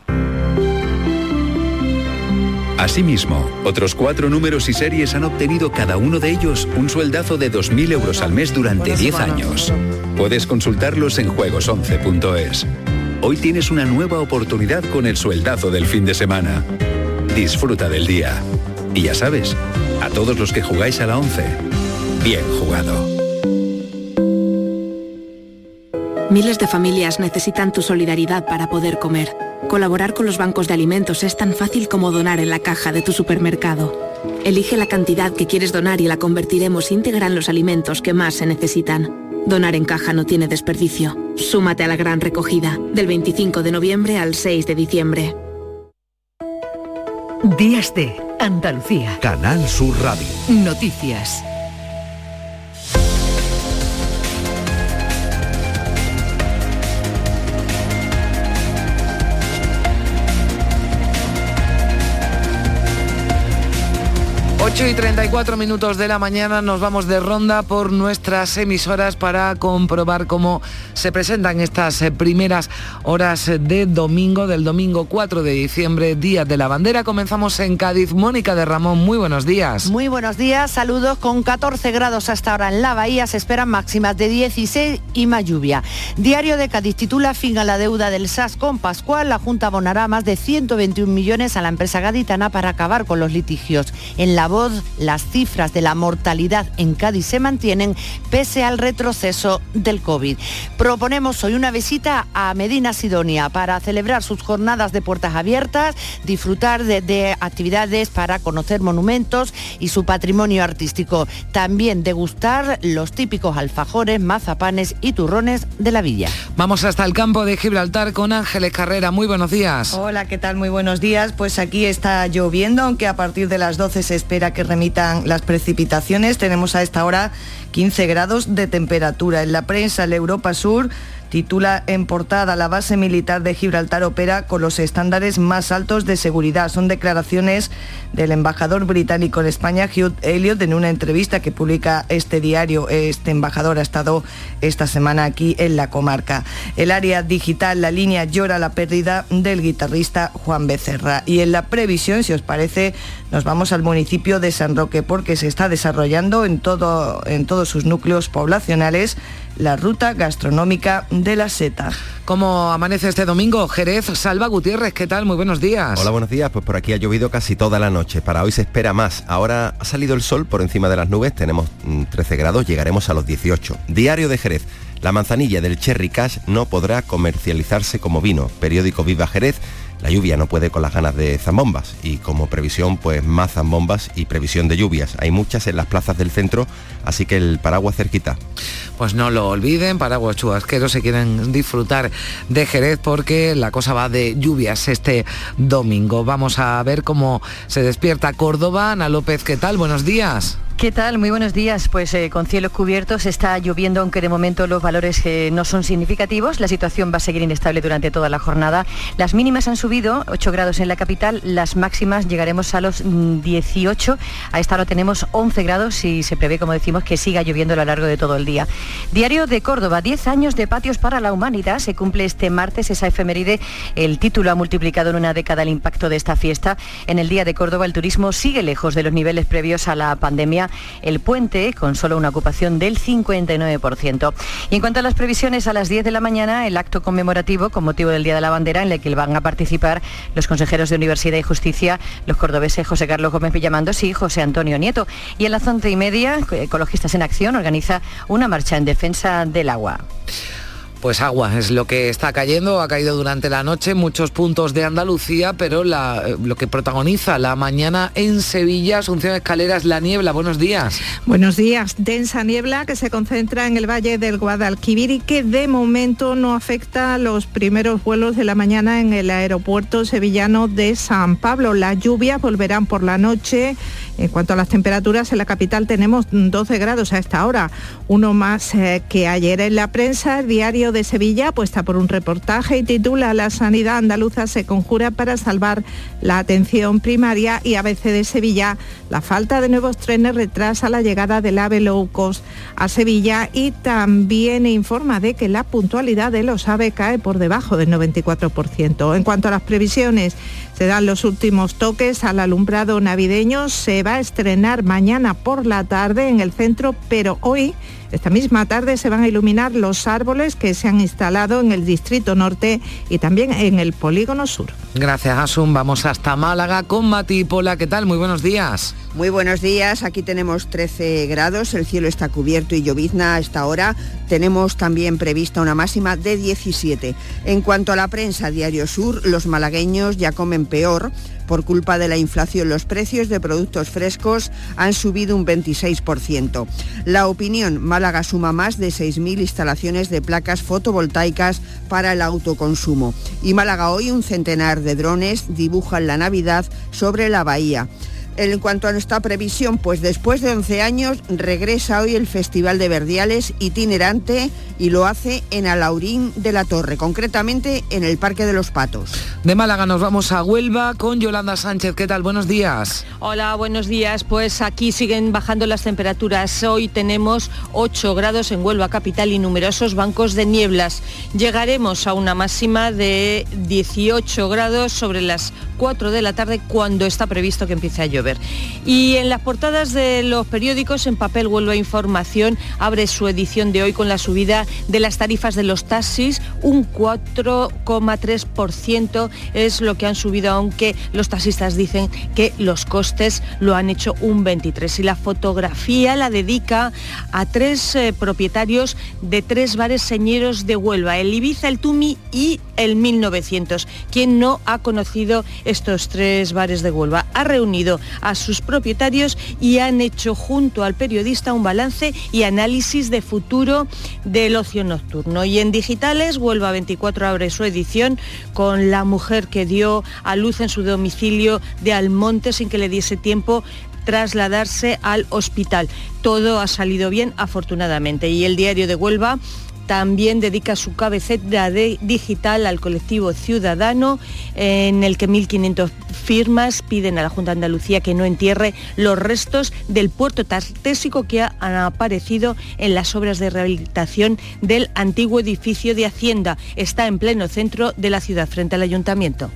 Asimismo, otros 4 números y series han obtenido cada uno de ellos un sueldazo de 2.000 euros al mes durante 10 años. Puedes consultarlos en juegos11.es. Hoy tienes una nueva oportunidad con el sueldazo del fin de semana. Disfruta del día. Y ya sabes, a todos los que jugáis a la 11, bien jugado. Miles de familias necesitan tu solidaridad para poder comer. Colaborar con los bancos de alimentos es tan fácil como donar en la caja de tu supermercado. Elige la cantidad que quieres donar y la convertiremos íntegra en los alimentos que más se necesitan. Donar en caja no tiene desperdicio. Súmate a la gran recogida, del 25 de noviembre al 6 de diciembre. Días de Andalucía. Canal Sur Radio. Noticias. 8 y 34 minutos de la mañana, nos vamos de ronda por nuestras emisoras para comprobar cómo se presentan estas primeras horas de domingo, del domingo 4 de diciembre, Día de la Bandera. Comenzamos en Cádiz. Mónica de Ramón, muy buenos días. Muy buenos días, saludos. Con 14 grados hasta ahora en la bahía, se esperan máximas de 16 y más lluvia. Diario de Cádiz titula: fin a la deuda del SAS con Pascual, la Junta abonará más de 121 millones a la empresa gaditana para acabar con los litigios. En La Voz, las cifras de la mortalidad en Cádiz se mantienen pese al retroceso del COVID. Proponemos hoy una visita a Medina Sidonia para celebrar sus jornadas de puertas abiertas, disfrutar de actividades para conocer monumentos y su patrimonio artístico. También degustar los típicos alfajores, mazapanes y turrones de la villa. Vamos hasta el campo de Gibraltar con Ángeles Carrera. Muy buenos días. Hola, ¿qué tal? Muy buenos días. Pues aquí está lloviendo, aunque a partir de las 12 se espera que remitan las precipitaciones. Tenemos a esta hora 15 grados de temperatura. En la prensa, el Europa Sur titula en portada: la base militar de Gibraltar opera con los estándares más altos de seguridad. Son declaraciones del embajador británico en España, Hugh Elliot, en una entrevista que publica este diario. Este embajador ha estado esta semana aquí en la comarca. El área digital, La Línea llora la pérdida del guitarrista Juan Becerra. Y en la previsión, si os parece, nos vamos al municipio de San Roque, porque se está desarrollando en todos sus núcleos poblacionales la ruta gastronómica de la seta. ¿Cómo amanece este domingo? Jerez, Salva Gutiérrez, ¿qué tal? Muy buenos días. Hola, buenos días. Pues por aquí ha llovido casi toda la noche. Para hoy se espera más. Ahora ha salido el sol por encima de las nubes. Tenemos 13 grados, llegaremos a los 18. Diario de Jerez: la manzanilla del Cherry Cash no podrá comercializarse como vino. Periódico Viva Jerez: la lluvia no puede con las ganas de zambombas. Y como previsión, pues más zambombas y previsión de lluvias. Hay muchas en las plazas del centro, así que el paraguas cerquita. Pues no lo olviden, paraguas chubasqueros si quieren disfrutar de Jerez, porque la cosa va de lluvias este domingo. Vamos a ver cómo se despierta Córdoba. Ana López, ¿qué tal? Buenos días. ¿Qué tal? Muy buenos días. Pues con cielos cubiertos, está lloviendo, aunque de momento los valores no son significativos. La situación va a seguir inestable durante toda la jornada. Las mínimas han subido, 8 grados en la capital. Las máximas llegaremos a los 18. A esta hora tenemos 11 grados y se prevé, como decimos, que siga lloviendo a lo largo de todo el día. Diario de Córdoba: 10 años de patios para la humanidad. Se cumple este martes esa efeméride. El título ha multiplicado en una década el impacto de esta fiesta. En el Día de Córdoba el turismo sigue lejos de los niveles previos a la pandemia. El puente con solo una ocupación del 59%. Y en cuanto a las previsiones, a las 10 de la mañana el acto conmemorativo con motivo del Día de la Bandera, en el que van a participar los consejeros de Universidad y Justicia, los cordobeses José Carlos Gómez Villamandos y José Antonio Nieto. Y a las 11:30, Ecologistas en Acción organiza una marcha en defensa del agua. Pues agua es lo que está cayendo, ha caído durante la noche en muchos puntos de Andalucía, pero lo que protagoniza la mañana en Sevilla, Asunción Escaleras, la niebla. Buenos días. Buenos días. Densa niebla que se concentra en el valle del Guadalquivir y que de momento no afecta a los primeros vuelos de la mañana en el aeropuerto sevillano de San Pablo. Las lluvias volverán por la noche. En cuanto a las temperaturas, en la capital tenemos 12 grados a esta hora, uno más que ayer. En la prensa, el diario de Sevilla apuesta por un reportaje y titula: la sanidad andaluza se conjura para salvar la atención primaria. Y ABC de Sevilla: la falta de nuevos trenes retrasa la llegada del AVE low cost a Sevilla. Y también informa de que la puntualidad de los AVE cae por debajo del 94%. En cuanto a las previsiones, se dan los últimos toques al alumbrado navideño. Se va a estrenar mañana por la tarde en el centro, pero hoy, esta misma tarde, se van a iluminar los árboles que se han instalado en el Distrito Norte y también en el Polígono Sur. Gracias, Asun. Vamos hasta Málaga con Mati Pola. ¿Qué tal? Muy buenos días. Muy buenos días. Aquí tenemos 13 grados, el cielo está cubierto y llovizna a esta hora. Tenemos también prevista una máxima de 17. En cuanto a la prensa, Diario Sur: los malagueños ya comen peor. Por culpa de la inflación, los precios de productos frescos han subido un 26%. La Opinión: Málaga suma más de 6.000 instalaciones de placas fotovoltaicas para el autoconsumo. Y Málaga Hoy: un centenar de drones dibujan la Navidad sobre la bahía. En cuanto a nuestra previsión, pues después de 11 años regresa hoy el Festival de Verdiales itinerante y lo hace en Alaurín de la Torre, concretamente en el Parque de los Patos. De Málaga nos vamos a Huelva con Yolanda Sánchez. ¿Qué tal? Buenos días. Hola, buenos días. Pues aquí siguen bajando las temperaturas. Hoy tenemos 8 grados en Huelva capital y numerosos bancos de nieblas. Llegaremos a una máxima de 18 grados sobre las 4 de la tarde cuando está previsto que empiece a llover. Y en las portadas de los periódicos, en papel, Huelva Información abre su edición de hoy con la subida de las tarifas de los taxis, un 4,3% es lo que han subido, aunque los taxistas dicen que los costes lo han hecho un 23%. Y la fotografía la dedica a tres propietarios de tres bares señeros de Huelva, el Ibiza, el Tumi y el 1900. ¿Quién no ha conocido estos tres bares de Huelva? Ha reunido a sus propietarios y han hecho junto al periodista un balance y análisis de futuro del ocio nocturno. Y en digitales, Huelva 24 abre su edición con la mujer que dio a luz en su domicilio de Almonte sin que le diese tiempo trasladarse al hospital. Todo ha salido bien, afortunadamente. Y el Diario de Huelva también dedica su cabecera digital al colectivo ciudadano, en el que 1.500 firmas piden a la Junta de Andalucía que no entierre los restos del puerto tartésico que han aparecido en las obras de rehabilitación del antiguo edificio de Hacienda. Está en pleno centro de la ciudad, frente al ayuntamiento.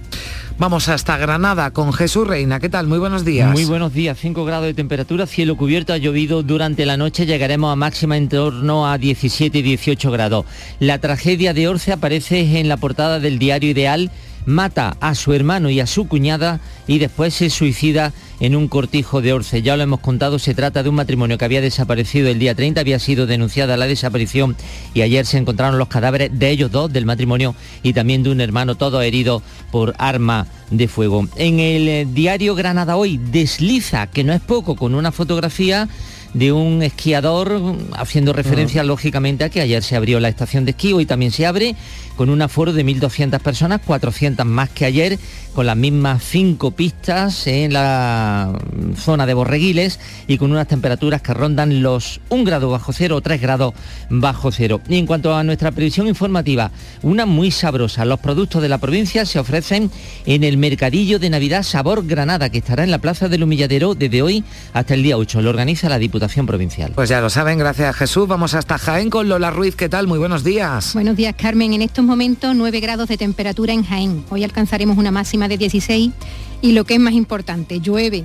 Vamos hasta Granada con Jesús Reina. ¿Qué tal? Muy buenos días. Muy buenos días. 5 grados de temperatura, cielo cubierto, ha llovido durante la noche, llegaremos a máxima en torno a 17 y 18 grados. La tragedia de Orce aparece en la portada del diario Ideal. Mata a su hermano y a su cuñada y después se suicida en un cortijo de Orce. Ya lo hemos contado, se trata de un matrimonio que había desaparecido el día 30, había sido denunciada la desaparición y ayer se encontraron los cadáveres de ellos dos, del matrimonio y también de un hermano, todos heridos por arma de fuego. En el diario Granada Hoy desliza, que no es poco, con una fotografía de un esquiador, haciendo referencia lógicamente a que ayer se abrió la estación de esquí, hoy también se abre, con un aforo de 1.200 personas, 400 más que ayer, con las mismas 5 pistas en la zona de Borreguiles y con unas temperaturas que rondan los 1 grado bajo cero o 3 grados bajo cero. Y en cuanto a nuestra previsión informativa, una muy sabrosa. Los productos de la provincia se ofrecen en el Mercadillo de Navidad Sabor Granada, que estará en la Plaza del Humilladero desde hoy hasta el día 8. Lo organiza la Diputación Provincial. Pues ya lo saben, gracias a Jesús. Vamos hasta Jaén con Lola Ruiz. ¿Qué tal? Muy buenos días. Buenos días, Carmen. En estos momentos 9 grados de temperatura en Jaén. Hoy alcanzaremos una máxima de 16 y lo que es más importante, llueve.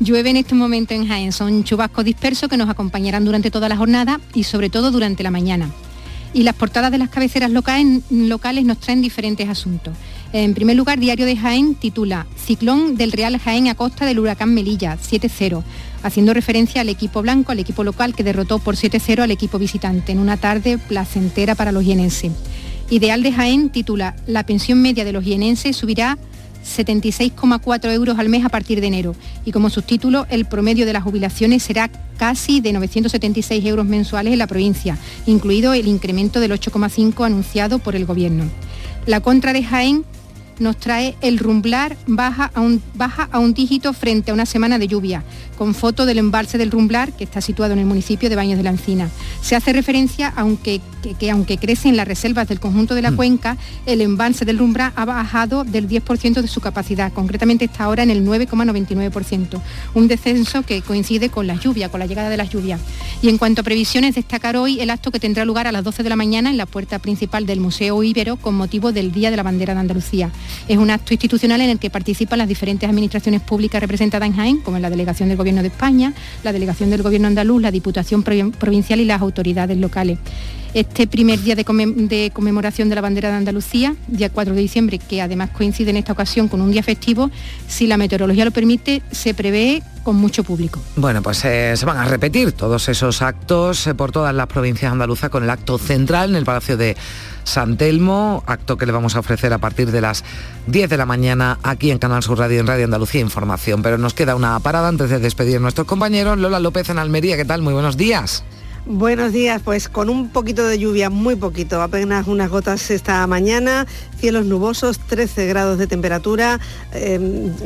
Llueve en estos momentos en Jaén. Son chubascos dispersos que nos acompañarán durante toda la jornada y sobre todo durante la mañana. Y las portadas de las cabeceras locales nos traen diferentes asuntos. En primer lugar, Diario de Jaén titula Ciclón del Real Jaén a costa del huracán Melilla, 7-0, haciendo referencia al equipo blanco, al equipo local que derrotó por 7-0 al equipo visitante en una tarde placentera para los jienenses. Ideal de Jaén titula La pensión media de los jienenses subirá 76,4 euros al mes a partir de enero y como subtítulo el promedio de las jubilaciones será casi de 976 euros mensuales en la provincia, incluido el incremento del 8,5 anunciado por el gobierno. La Contra de Jaén nos trae el Rumblar baja a un dígito frente a una semana de lluvia, con foto del embalse del Rumblar, que está situado en el municipio de Baños de la Encina. Se hace referencia aunque crecen las reservas del conjunto de la cuenca, el embalse del Rumblar ha bajado del 10% de su capacidad, concretamente está ahora en el 9,99%, un descenso que coincide con las lluvias, con la llegada de las lluvias. Y en cuanto a previsiones, destacar hoy el acto que tendrá lugar a las 12 de la mañana en la puerta principal del Museo Ibero con motivo del Día de la Bandera de Andalucía. Es un acto institucional en el que participan las diferentes administraciones públicas representadas en Jaén, como en la Delegación del Gobierno de España, la Delegación del Gobierno Andaluz, la Diputación Provincial y las autoridades locales. Este primer día de conmemoración de la bandera de Andalucía, día 4 de diciembre, que además coincide en esta ocasión con un día festivo, si la meteorología lo permite, se prevé con mucho público. Bueno, pues se van a repetir todos esos actos por todas las provincias andaluzas con el acto central en el Palacio de San Telmo, acto que le vamos a ofrecer a partir de las 10 de la mañana aquí en Canal Sur Radio, en Radio Andalucía Información. Pero nos queda una parada antes de despedir a nuestros compañeros. Lola López en Almería, ¿qué tal? Muy buenos días. Buenos días, pues con un poquito de lluvia, muy poquito, apenas unas gotas esta mañana, cielos nubosos, 13 grados de temperatura,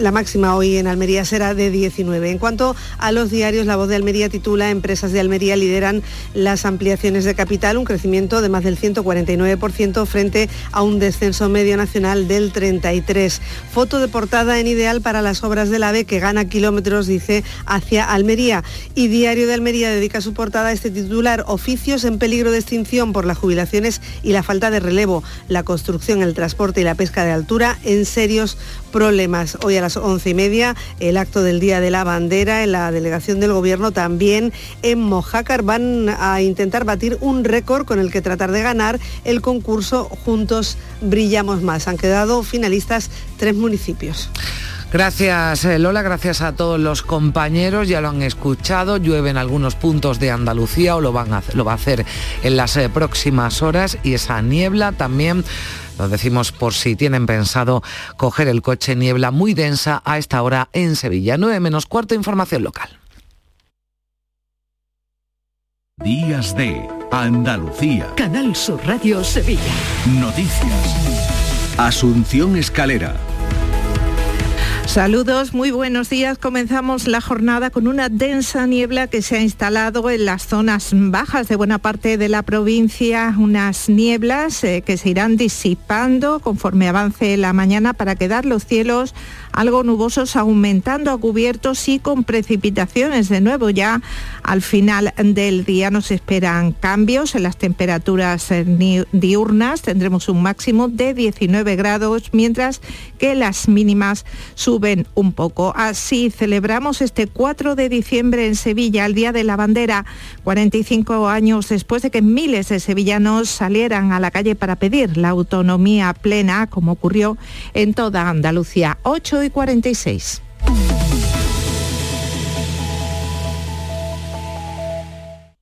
la máxima hoy en Almería será de 19. En cuanto a los diarios, La Voz de Almería titula: empresas de Almería lideran las ampliaciones de capital, un crecimiento de más del 149% frente a un descenso medio nacional del 33%. Foto de portada en Ideal para las obras del AVE, que gana kilómetros, dice, hacia Almería. Y Diario de Almería dedica su portada a este titular: oficios en peligro de extinción por las jubilaciones y la falta de relevo, la construcción, el transporte y la pesca de altura en serios problemas. Hoy a las 11:30, el acto del Día de la Bandera en la delegación del Gobierno, también en Mojácar. Van a intentar batir un récord con el que tratar de ganar el concurso Juntos Brillamos Más. Han quedado finalistas 3 municipios. Gracias, Lola, gracias a todos los compañeros, ya lo han escuchado, llueve en algunos puntos de Andalucía o lo va a hacer en las próximas horas, y esa niebla también, lo decimos por si tienen pensado coger el coche, niebla muy densa a esta hora en Sevilla. 9:15, información local. Días de Andalucía. Canal Sur Radio Sevilla. Noticias. Asunción Escalera. Saludos, muy buenos días. Comenzamos la jornada con una densa niebla que se ha instalado en las zonas bajas de buena parte de la provincia, unas nieblas que se irán disipando conforme avance la mañana para quedar los cielos algo nubosos, aumentando a cubiertos y con precipitaciones. De nuevo, ya al final del día nos esperan cambios en las temperaturas diurnas. Tendremos un máximo de 19 grados, mientras que las mínimas suben un poco. Así celebramos este 4 de diciembre en Sevilla, el Día de la Bandera, 45 años después de que miles de sevillanos salieran a la calle para pedir la autonomía plena, como ocurrió en toda Andalucía. 8:46.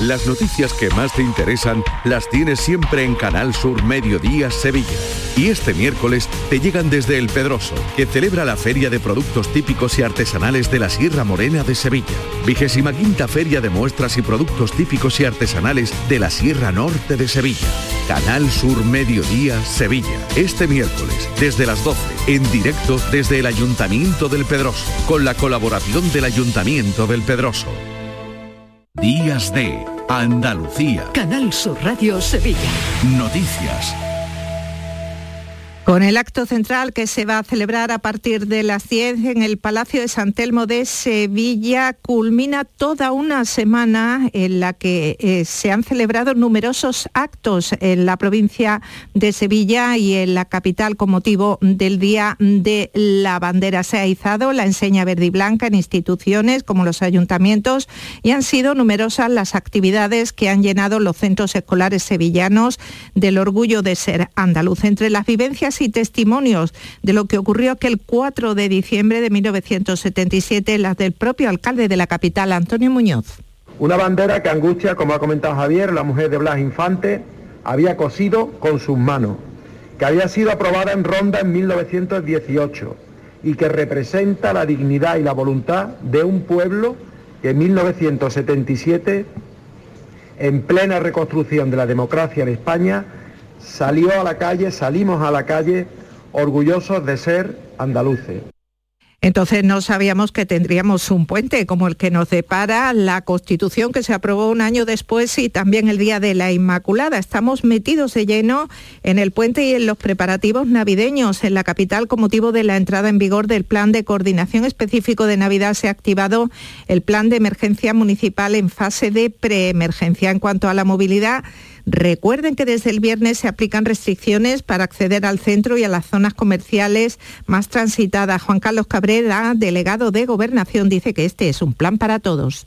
Las noticias que más te interesan las tienes siempre en Canal Sur Mediodía Sevilla. Y este miércoles te llegan desde El Pedroso, que celebra la Feria de Productos Típicos y Artesanales de la Sierra Morena de Sevilla. 25ª Feria de Muestras y Productos Típicos y Artesanales de la Sierra Norte de Sevilla. Canal Sur Mediodía Sevilla. Este miércoles, desde las 12, en directo desde el Ayuntamiento del Pedroso, con la colaboración del Ayuntamiento del Pedroso. Días de Andalucía. Canal Sur Radio Sevilla. Noticias. Con el acto central que se va a celebrar a partir de las 10 en el Palacio de San Telmo de Sevilla, culmina toda una semana en la que se han celebrado numerosos actos en la provincia de Sevilla y en la capital con motivo del Día de la Bandera. Se ha izado la enseña verde y blanca en instituciones como los ayuntamientos y han sido numerosas las actividades que han llenado los centros escolares sevillanos del orgullo de ser andaluz. Entre las vivencias y testimonios de lo que ocurrió aquel 4 de diciembre de 1977, las del propio alcalde de la capital, Antonio Muñoz. Una bandera que angustia, como ha comentado Javier, la mujer de Blas Infante, había cosido con sus manos, que había sido aprobada en Ronda en 1918 y que representa la dignidad y la voluntad de un pueblo que en 1977, en plena reconstrucción de la democracia en España, salimos a la calle, orgullosos de ser andaluces. Entonces no sabíamos que tendríamos un puente como el que nos depara la Constitución, que se aprobó un año después, y también el Día de la Inmaculada. Estamos metidos de lleno en el puente y en los preparativos navideños. En la capital, con motivo de la entrada en vigor del Plan de Coordinación Específico de Navidad, se ha activado el Plan de Emergencia Municipal en fase de preemergencia. En cuanto a la movilidad, recuerden que desde el viernes se aplican restricciones para acceder al centro y a las zonas comerciales más transitadas. Juan Carlos Cabrera, delegado de Gobernación, dice que este es un plan para todos.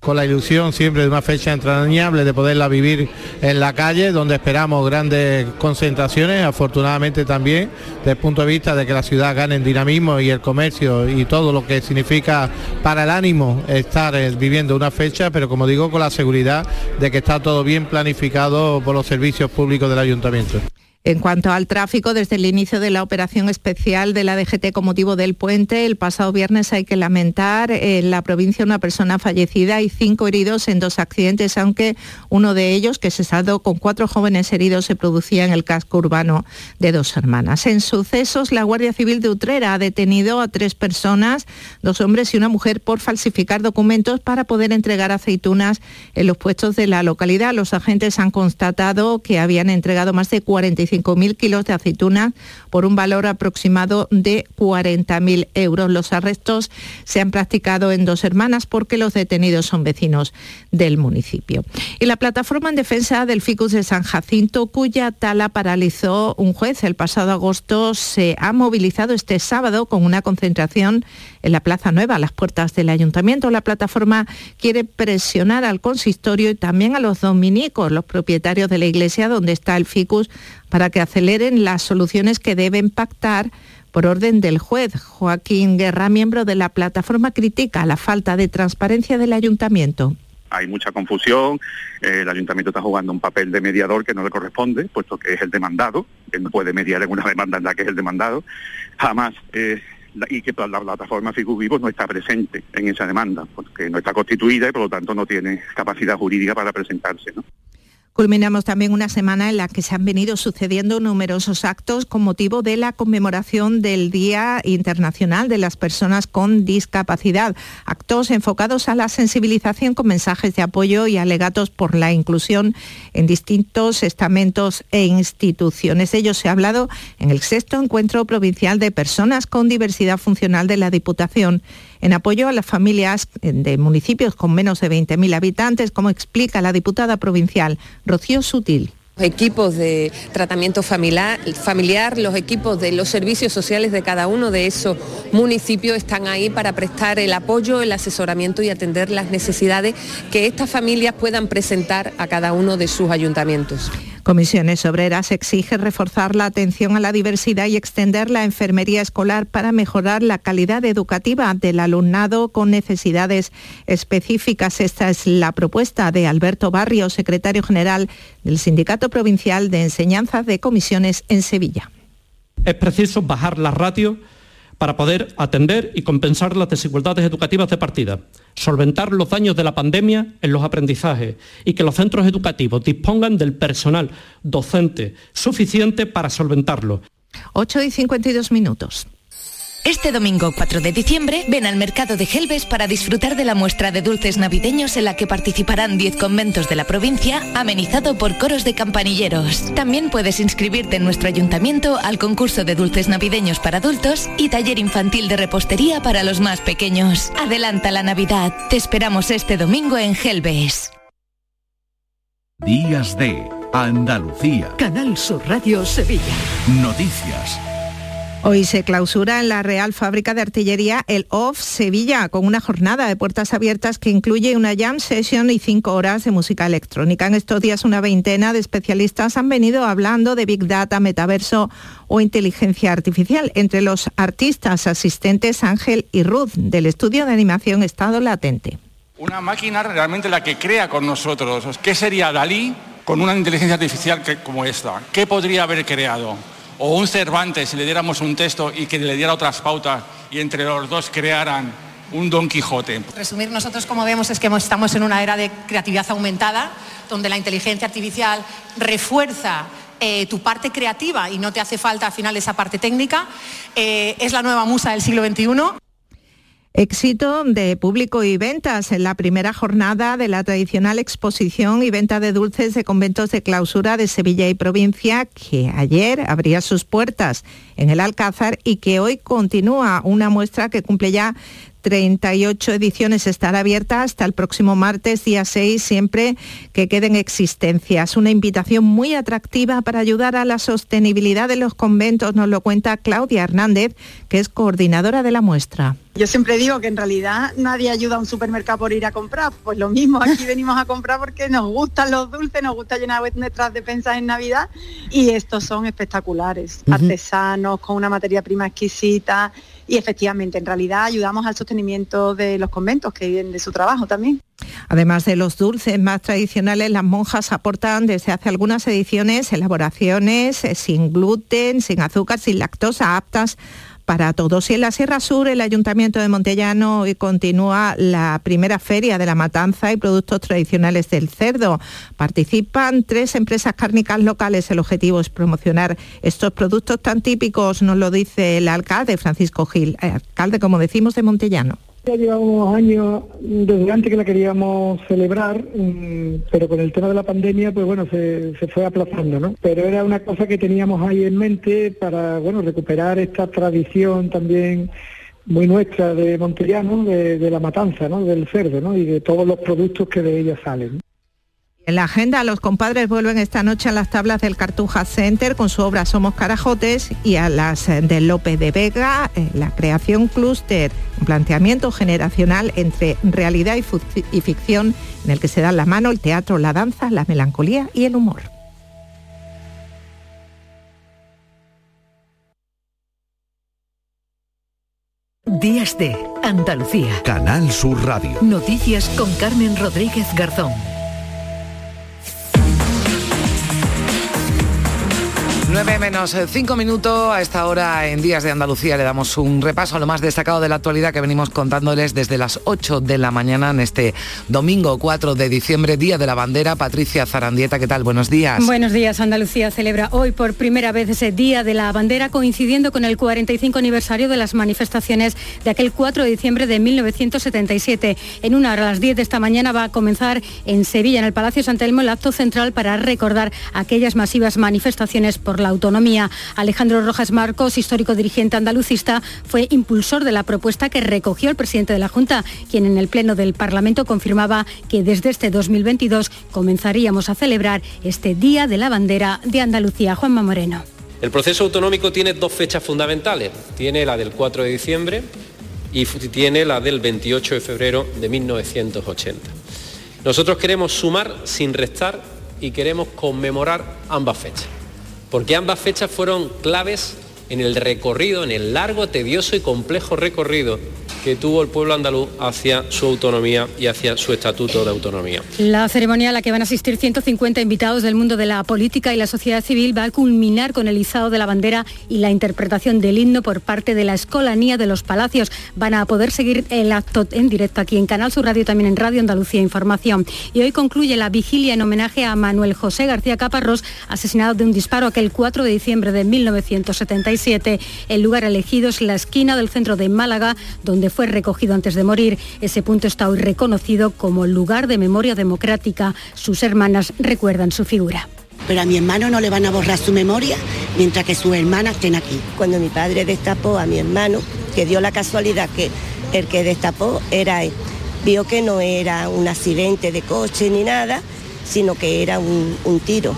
Con la ilusión siempre de una fecha entrañable de poderla vivir en la calle, donde esperamos grandes concentraciones, afortunadamente también desde el punto de vista de que la ciudad gane en dinamismo y el comercio y todo lo que significa para el ánimo estar viviendo una fecha, pero como digo, con la seguridad de que está todo bien planificado por los servicios públicos del ayuntamiento. En cuanto al tráfico, desde el inicio de la operación especial de la DGT con motivo del puente, el pasado viernes hay que lamentar en la provincia una persona fallecida y 5 heridos en 2 accidentes, aunque uno de ellos, que se saldó con 4 jóvenes heridos, se producía en el casco urbano de Dos Hermanas. En sucesos, la Guardia Civil de Utrera ha detenido a 3 personas, 2 hombres y una mujer, por falsificar documentos para poder entregar aceitunas en los puestos de la localidad. Los agentes han constatado que habían entregado más de 45.000 kilos de aceitunas por un valor aproximado de 40.000 euros. Los arrestos se han practicado en Dos Hermanas porque los detenidos son vecinos del municipio. Y la plataforma en defensa del ficus de San Jacinto, cuya tala paralizó un juez el pasado agosto, se ha movilizado este sábado con una concentración en la Plaza Nueva, a las puertas del ayuntamiento. La plataforma quiere presionar al consistorio y también a los dominicos, los propietarios de la iglesia donde está el ficus, para que aceleren las soluciones que deben pactar por orden del juez. Joaquín Guerra, miembro de la plataforma, critica la falta de transparencia del ayuntamiento. Hay mucha confusión, el ayuntamiento está jugando un papel de mediador que no le corresponde, puesto que es el demandado, él no puede mediar en una demanda en la que es el demandado, jamás... y que la plataforma Ficus Vivos no está presente en esa demanda, porque no está constituida y por lo tanto no tiene capacidad jurídica para presentarse, ¿no? Culminamos también una semana en la que se han venido sucediendo numerosos actos con motivo de la conmemoración del Día Internacional de las Personas con Discapacidad. Actos enfocados a la sensibilización con mensajes de apoyo y alegatos por la inclusión en distintos estamentos e instituciones. De ello se ha hablado en el 6º Encuentro Provincial de Personas con Diversidad Funcional de la Diputación, en apoyo a las familias de municipios con menos de 20.000 habitantes, como explica la diputada provincial Rocío Sutil. Los equipos de tratamiento familiar, los equipos de los servicios sociales de cada uno de esos municipios están ahí para prestar el apoyo, el asesoramiento y atender las necesidades que estas familias puedan presentar a cada uno de sus ayuntamientos. Comisiones Obreras exige reforzar la atención a la diversidad y extender la enfermería escolar para mejorar la calidad educativa del alumnado con necesidades específicas. Esta es la propuesta de Alberto Barrio, secretario general del Sindicato Provincial de Enseñanza de Comisiones en Sevilla. Es preciso bajar la ratio para poder atender y compensar las desigualdades educativas de partida, solventar los daños de la pandemia en los aprendizajes y que los centros educativos dispongan del personal docente suficiente para solventarlo. 8:52. Este domingo 4 de diciembre ven al mercado de Gelbes para disfrutar de la muestra de dulces navideños en la que participarán 10 conventos de la provincia, amenizado por coros de campanilleros. También puedes inscribirte en nuestro ayuntamiento al concurso de dulces navideños para adultos y taller infantil de repostería para los más pequeños. Adelanta la Navidad. Te esperamos este domingo en Gelbes. Días de Andalucía. Canal Sur Radio Sevilla. Noticias. Hoy se clausura en la Real Fábrica de Artillería el OFF Sevilla, con una jornada de puertas abiertas que incluye una jam session y 5 horas de música electrónica. En estos días una veintena de especialistas han venido hablando de Big Data, metaverso o inteligencia artificial. Entre los artistas asistentes, Ángel y Ruth, del estudio de animación Estado Latente. Una máquina realmente la que crea con nosotros. ¿Qué sería Dalí con una inteligencia artificial como esta? ¿Qué podría haber creado? O un Cervantes, si le diéramos un texto y que le diera otras pautas y entre los dos crearan un Don Quijote. Resumir, nosotros como vemos es que estamos en una era de creatividad aumentada, donde la inteligencia artificial refuerza tu parte creativa y no te hace falta al final esa parte técnica. Es la nueva musa del siglo XXI. Éxito de público y ventas en la primera jornada de la tradicional exposición y venta de dulces de conventos de clausura de Sevilla y provincia, que ayer abría sus puertas en el Alcázar y que hoy continúa una muestra que cumple ya 38 ediciones. Estará abierta hasta el próximo martes, día 6, siempre que queden existencias. Una invitación muy atractiva para ayudar a la sostenibilidad de los conventos, nos lo cuenta Claudia Hernández, que es coordinadora de la muestra. Yo siempre digo que en realidad nadie ayuda a un supermercado por ir a comprar, pues lo mismo, aquí venimos a comprar porque nos gustan los dulces, nos gusta llenar nuestras despensas en Navidad y estos son espectaculares, artesanos, con una materia prima exquisita y efectivamente en realidad ayudamos al sostenimiento de los conventos que viven de su trabajo también. Además de los dulces más tradicionales, las monjas aportan desde hace algunas ediciones elaboraciones sin gluten, sin azúcar, sin lactosa, aptas para todos. Y en la Sierra Sur, el Ayuntamiento de Montellano continúa la primera feria de la matanza y productos tradicionales del cerdo. Participan 3 empresas cárnicas locales. El objetivo es promocionar estos productos tan típicos, nos lo dice el alcalde Francisco Gil, alcalde, como decimos, de Montellano. Ya llevamos años desde antes que la queríamos celebrar, pero con el tema de la pandemia, pues bueno, se fue aplazando, ¿no? Pero era una cosa que teníamos ahí en mente para, bueno, recuperar esta tradición también muy nuestra de Montellano, de la matanza, ¿no? Del cerdo, ¿no? Y de todos los productos que de ella salen. En la agenda, los compadres vuelven esta noche a las tablas del Cartuja Center con su obra Somos Carajotes y a las de López de Vega, la creación Clúster, un planteamiento generacional entre realidad y ficción en el que se dan la mano el teatro, la danza, la melancolía y el humor. Días de Andalucía. Canal Sur Radio. Noticias con Carmen Rodríguez Garzón. 9:05, a esta hora en Días de Andalucía le damos un repaso a lo más destacado de la actualidad que venimos contándoles desde las 8 de la mañana en este domingo 4 de diciembre, Día de la Bandera. Patricia Zarandieta, ¿qué tal? Buenos días. Buenos días. Andalucía celebra hoy por primera vez ese Día de la Bandera, coincidiendo con el 45 aniversario de las manifestaciones de aquel 4 de diciembre de 1977. En una hora, a las 10 de esta mañana, va a comenzar en Sevilla, en el Palacio de San Telmo, el acto central para recordar aquellas masivas manifestaciones por la autonomía. Alejandro Rojas Marcos, histórico dirigente andalucista, fue impulsor de la propuesta que recogió el presidente de la Junta, quien en el Pleno del Parlamento confirmaba que desde este 2022 comenzaríamos a celebrar este Día de la Bandera de Andalucía. Juanma Moreno. El proceso autonómico tiene 2 fechas fundamentales. Tiene la del 4 de diciembre y tiene la del 28 de febrero de 1980. Nosotros queremos sumar sin restar y queremos conmemorar ambas fechas, porque ambas fechas fueron claves en el recorrido, en el largo, tedioso y complejo recorrido que tuvo el pueblo andaluz hacia su autonomía y hacia su estatuto de autonomía. La ceremonia a la que van a asistir 150 invitados del mundo de la política y la sociedad civil va a culminar con el izado de la bandera y la interpretación del himno por parte de la Escolanía de los Palacios. Van a poder seguir el acto en directo aquí en Canal Sur Radio, también en Radio Andalucía Información. Y hoy concluye la vigilia en homenaje a Manuel José García Caparrós, asesinado de un disparo aquel 4 de diciembre de 1977. El lugar elegido es la esquina del centro de Málaga, donde fue recogido antes de morir. Ese punto está hoy reconocido como lugar de memoria democrática. Sus hermanas recuerdan su figura. Pero a mi hermano no le van a borrar su memoria mientras que sus hermanas estén aquí. Cuando mi padre destapó a mi hermano, que dio la casualidad que el que destapó era él, vio que no era un accidente de coche ni nada, sino que era un tiro.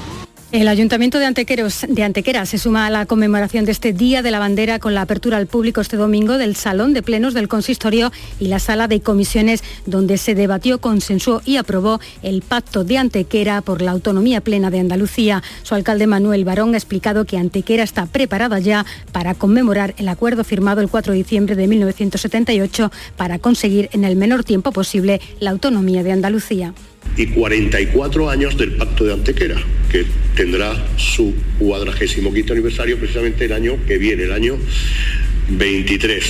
El Ayuntamiento de Antequera se suma a la conmemoración de este Día de la Bandera con la apertura al público este domingo del Salón de Plenos del Consistorio y la Sala de Comisiones, donde se debatió, consensuó y aprobó el Pacto de Antequera por la autonomía plena de Andalucía. Su alcalde Manuel Barón ha explicado que Antequera está preparada ya para conmemorar el acuerdo firmado el 4 de diciembre de 1978 para conseguir en el menor tiempo posible la autonomía de Andalucía. Y 44 años del Pacto de Antequera, que tendrá su 45º aniversario precisamente el año que viene, el año 23.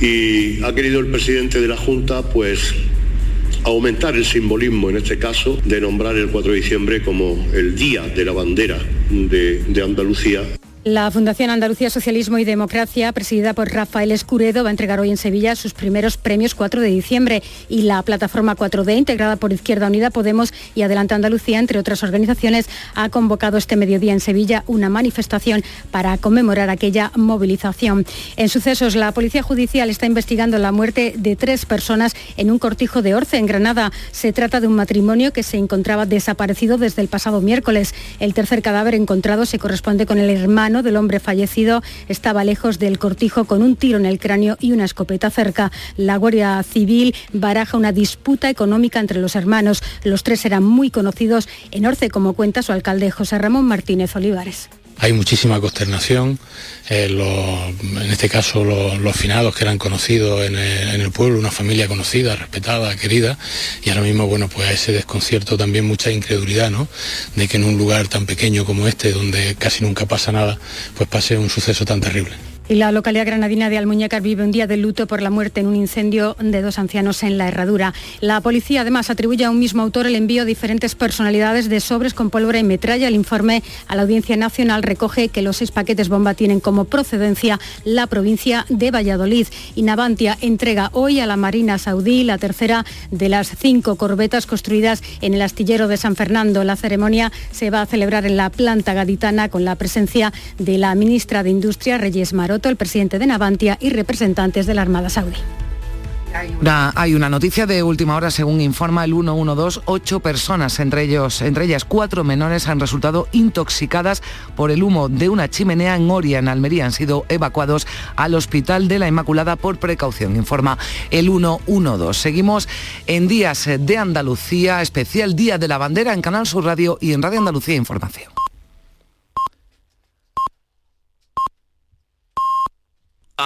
Y ha querido el presidente de la Junta, pues, aumentar el simbolismo, en este caso, de nombrar el 4 de diciembre como el Día de la Bandera de Andalucía. La Fundación Andalucía Socialismo y Democracia, presidida por Rafael Escuredo, va a entregar hoy en Sevilla sus primeros premios 4 de diciembre y la plataforma 4D, integrada por Izquierda Unida, Podemos y Adelante Andalucía, entre otras organizaciones, ha convocado este mediodía en Sevilla una manifestación para conmemorar aquella movilización. En sucesos, la Policía Judicial está investigando la muerte de 3 personas en un cortijo de Orce, en Granada. Se trata de un matrimonio que se encontraba desaparecido desde el pasado miércoles. El tercer cadáver encontrado se corresponde con el hermano mano del hombre fallecido estaba lejos del cortijo con un tiro en el cráneo y una escopeta cerca. La Guardia Civil baraja una disputa económica entre los hermanos. Los tres eran muy conocidos en Orce, como cuenta su alcalde José Ramón Martínez Olivares. Hay muchísima consternación, en este caso los finados que eran conocidos en el pueblo, una familia conocida, respetada, querida, y ahora mismo, bueno, pues ese desconcierto también, mucha incredulidad, ¿no?, de que en un lugar tan pequeño como este, donde casi nunca pasa nada, pues pase un suceso tan terrible. Y la localidad granadina de Almuñécar vive un día de luto por la muerte en un incendio de dos ancianos en La Herradura. La policía además atribuye a un mismo autor el envío a diferentes personalidades de sobres con pólvora y metralla. El informe a la Audiencia Nacional recoge que los 6 paquetes bomba tienen como procedencia la provincia de Valladolid. Y Navantia entrega hoy a la Marina Saudí la tercera de las 5 corbetas construidas en el astillero de San Fernando. La ceremonia se va a celebrar en la planta gaditana con la presencia de la ministra de Industria, Reyes Maroto, el presidente de Navantia y representantes de la Armada Saudí. Hay una noticia de última hora. Según informa el 112, 8 personas, entre ellas 4 menores, han resultado intoxicadas por el humo de una chimenea en Oria, en Almería. Han sido evacuados al Hospital de la Inmaculada por precaución, informa el 112. Seguimos en Días de Andalucía, especial Día de la Bandera en Canal Sur Radio y en Radio Andalucía Información.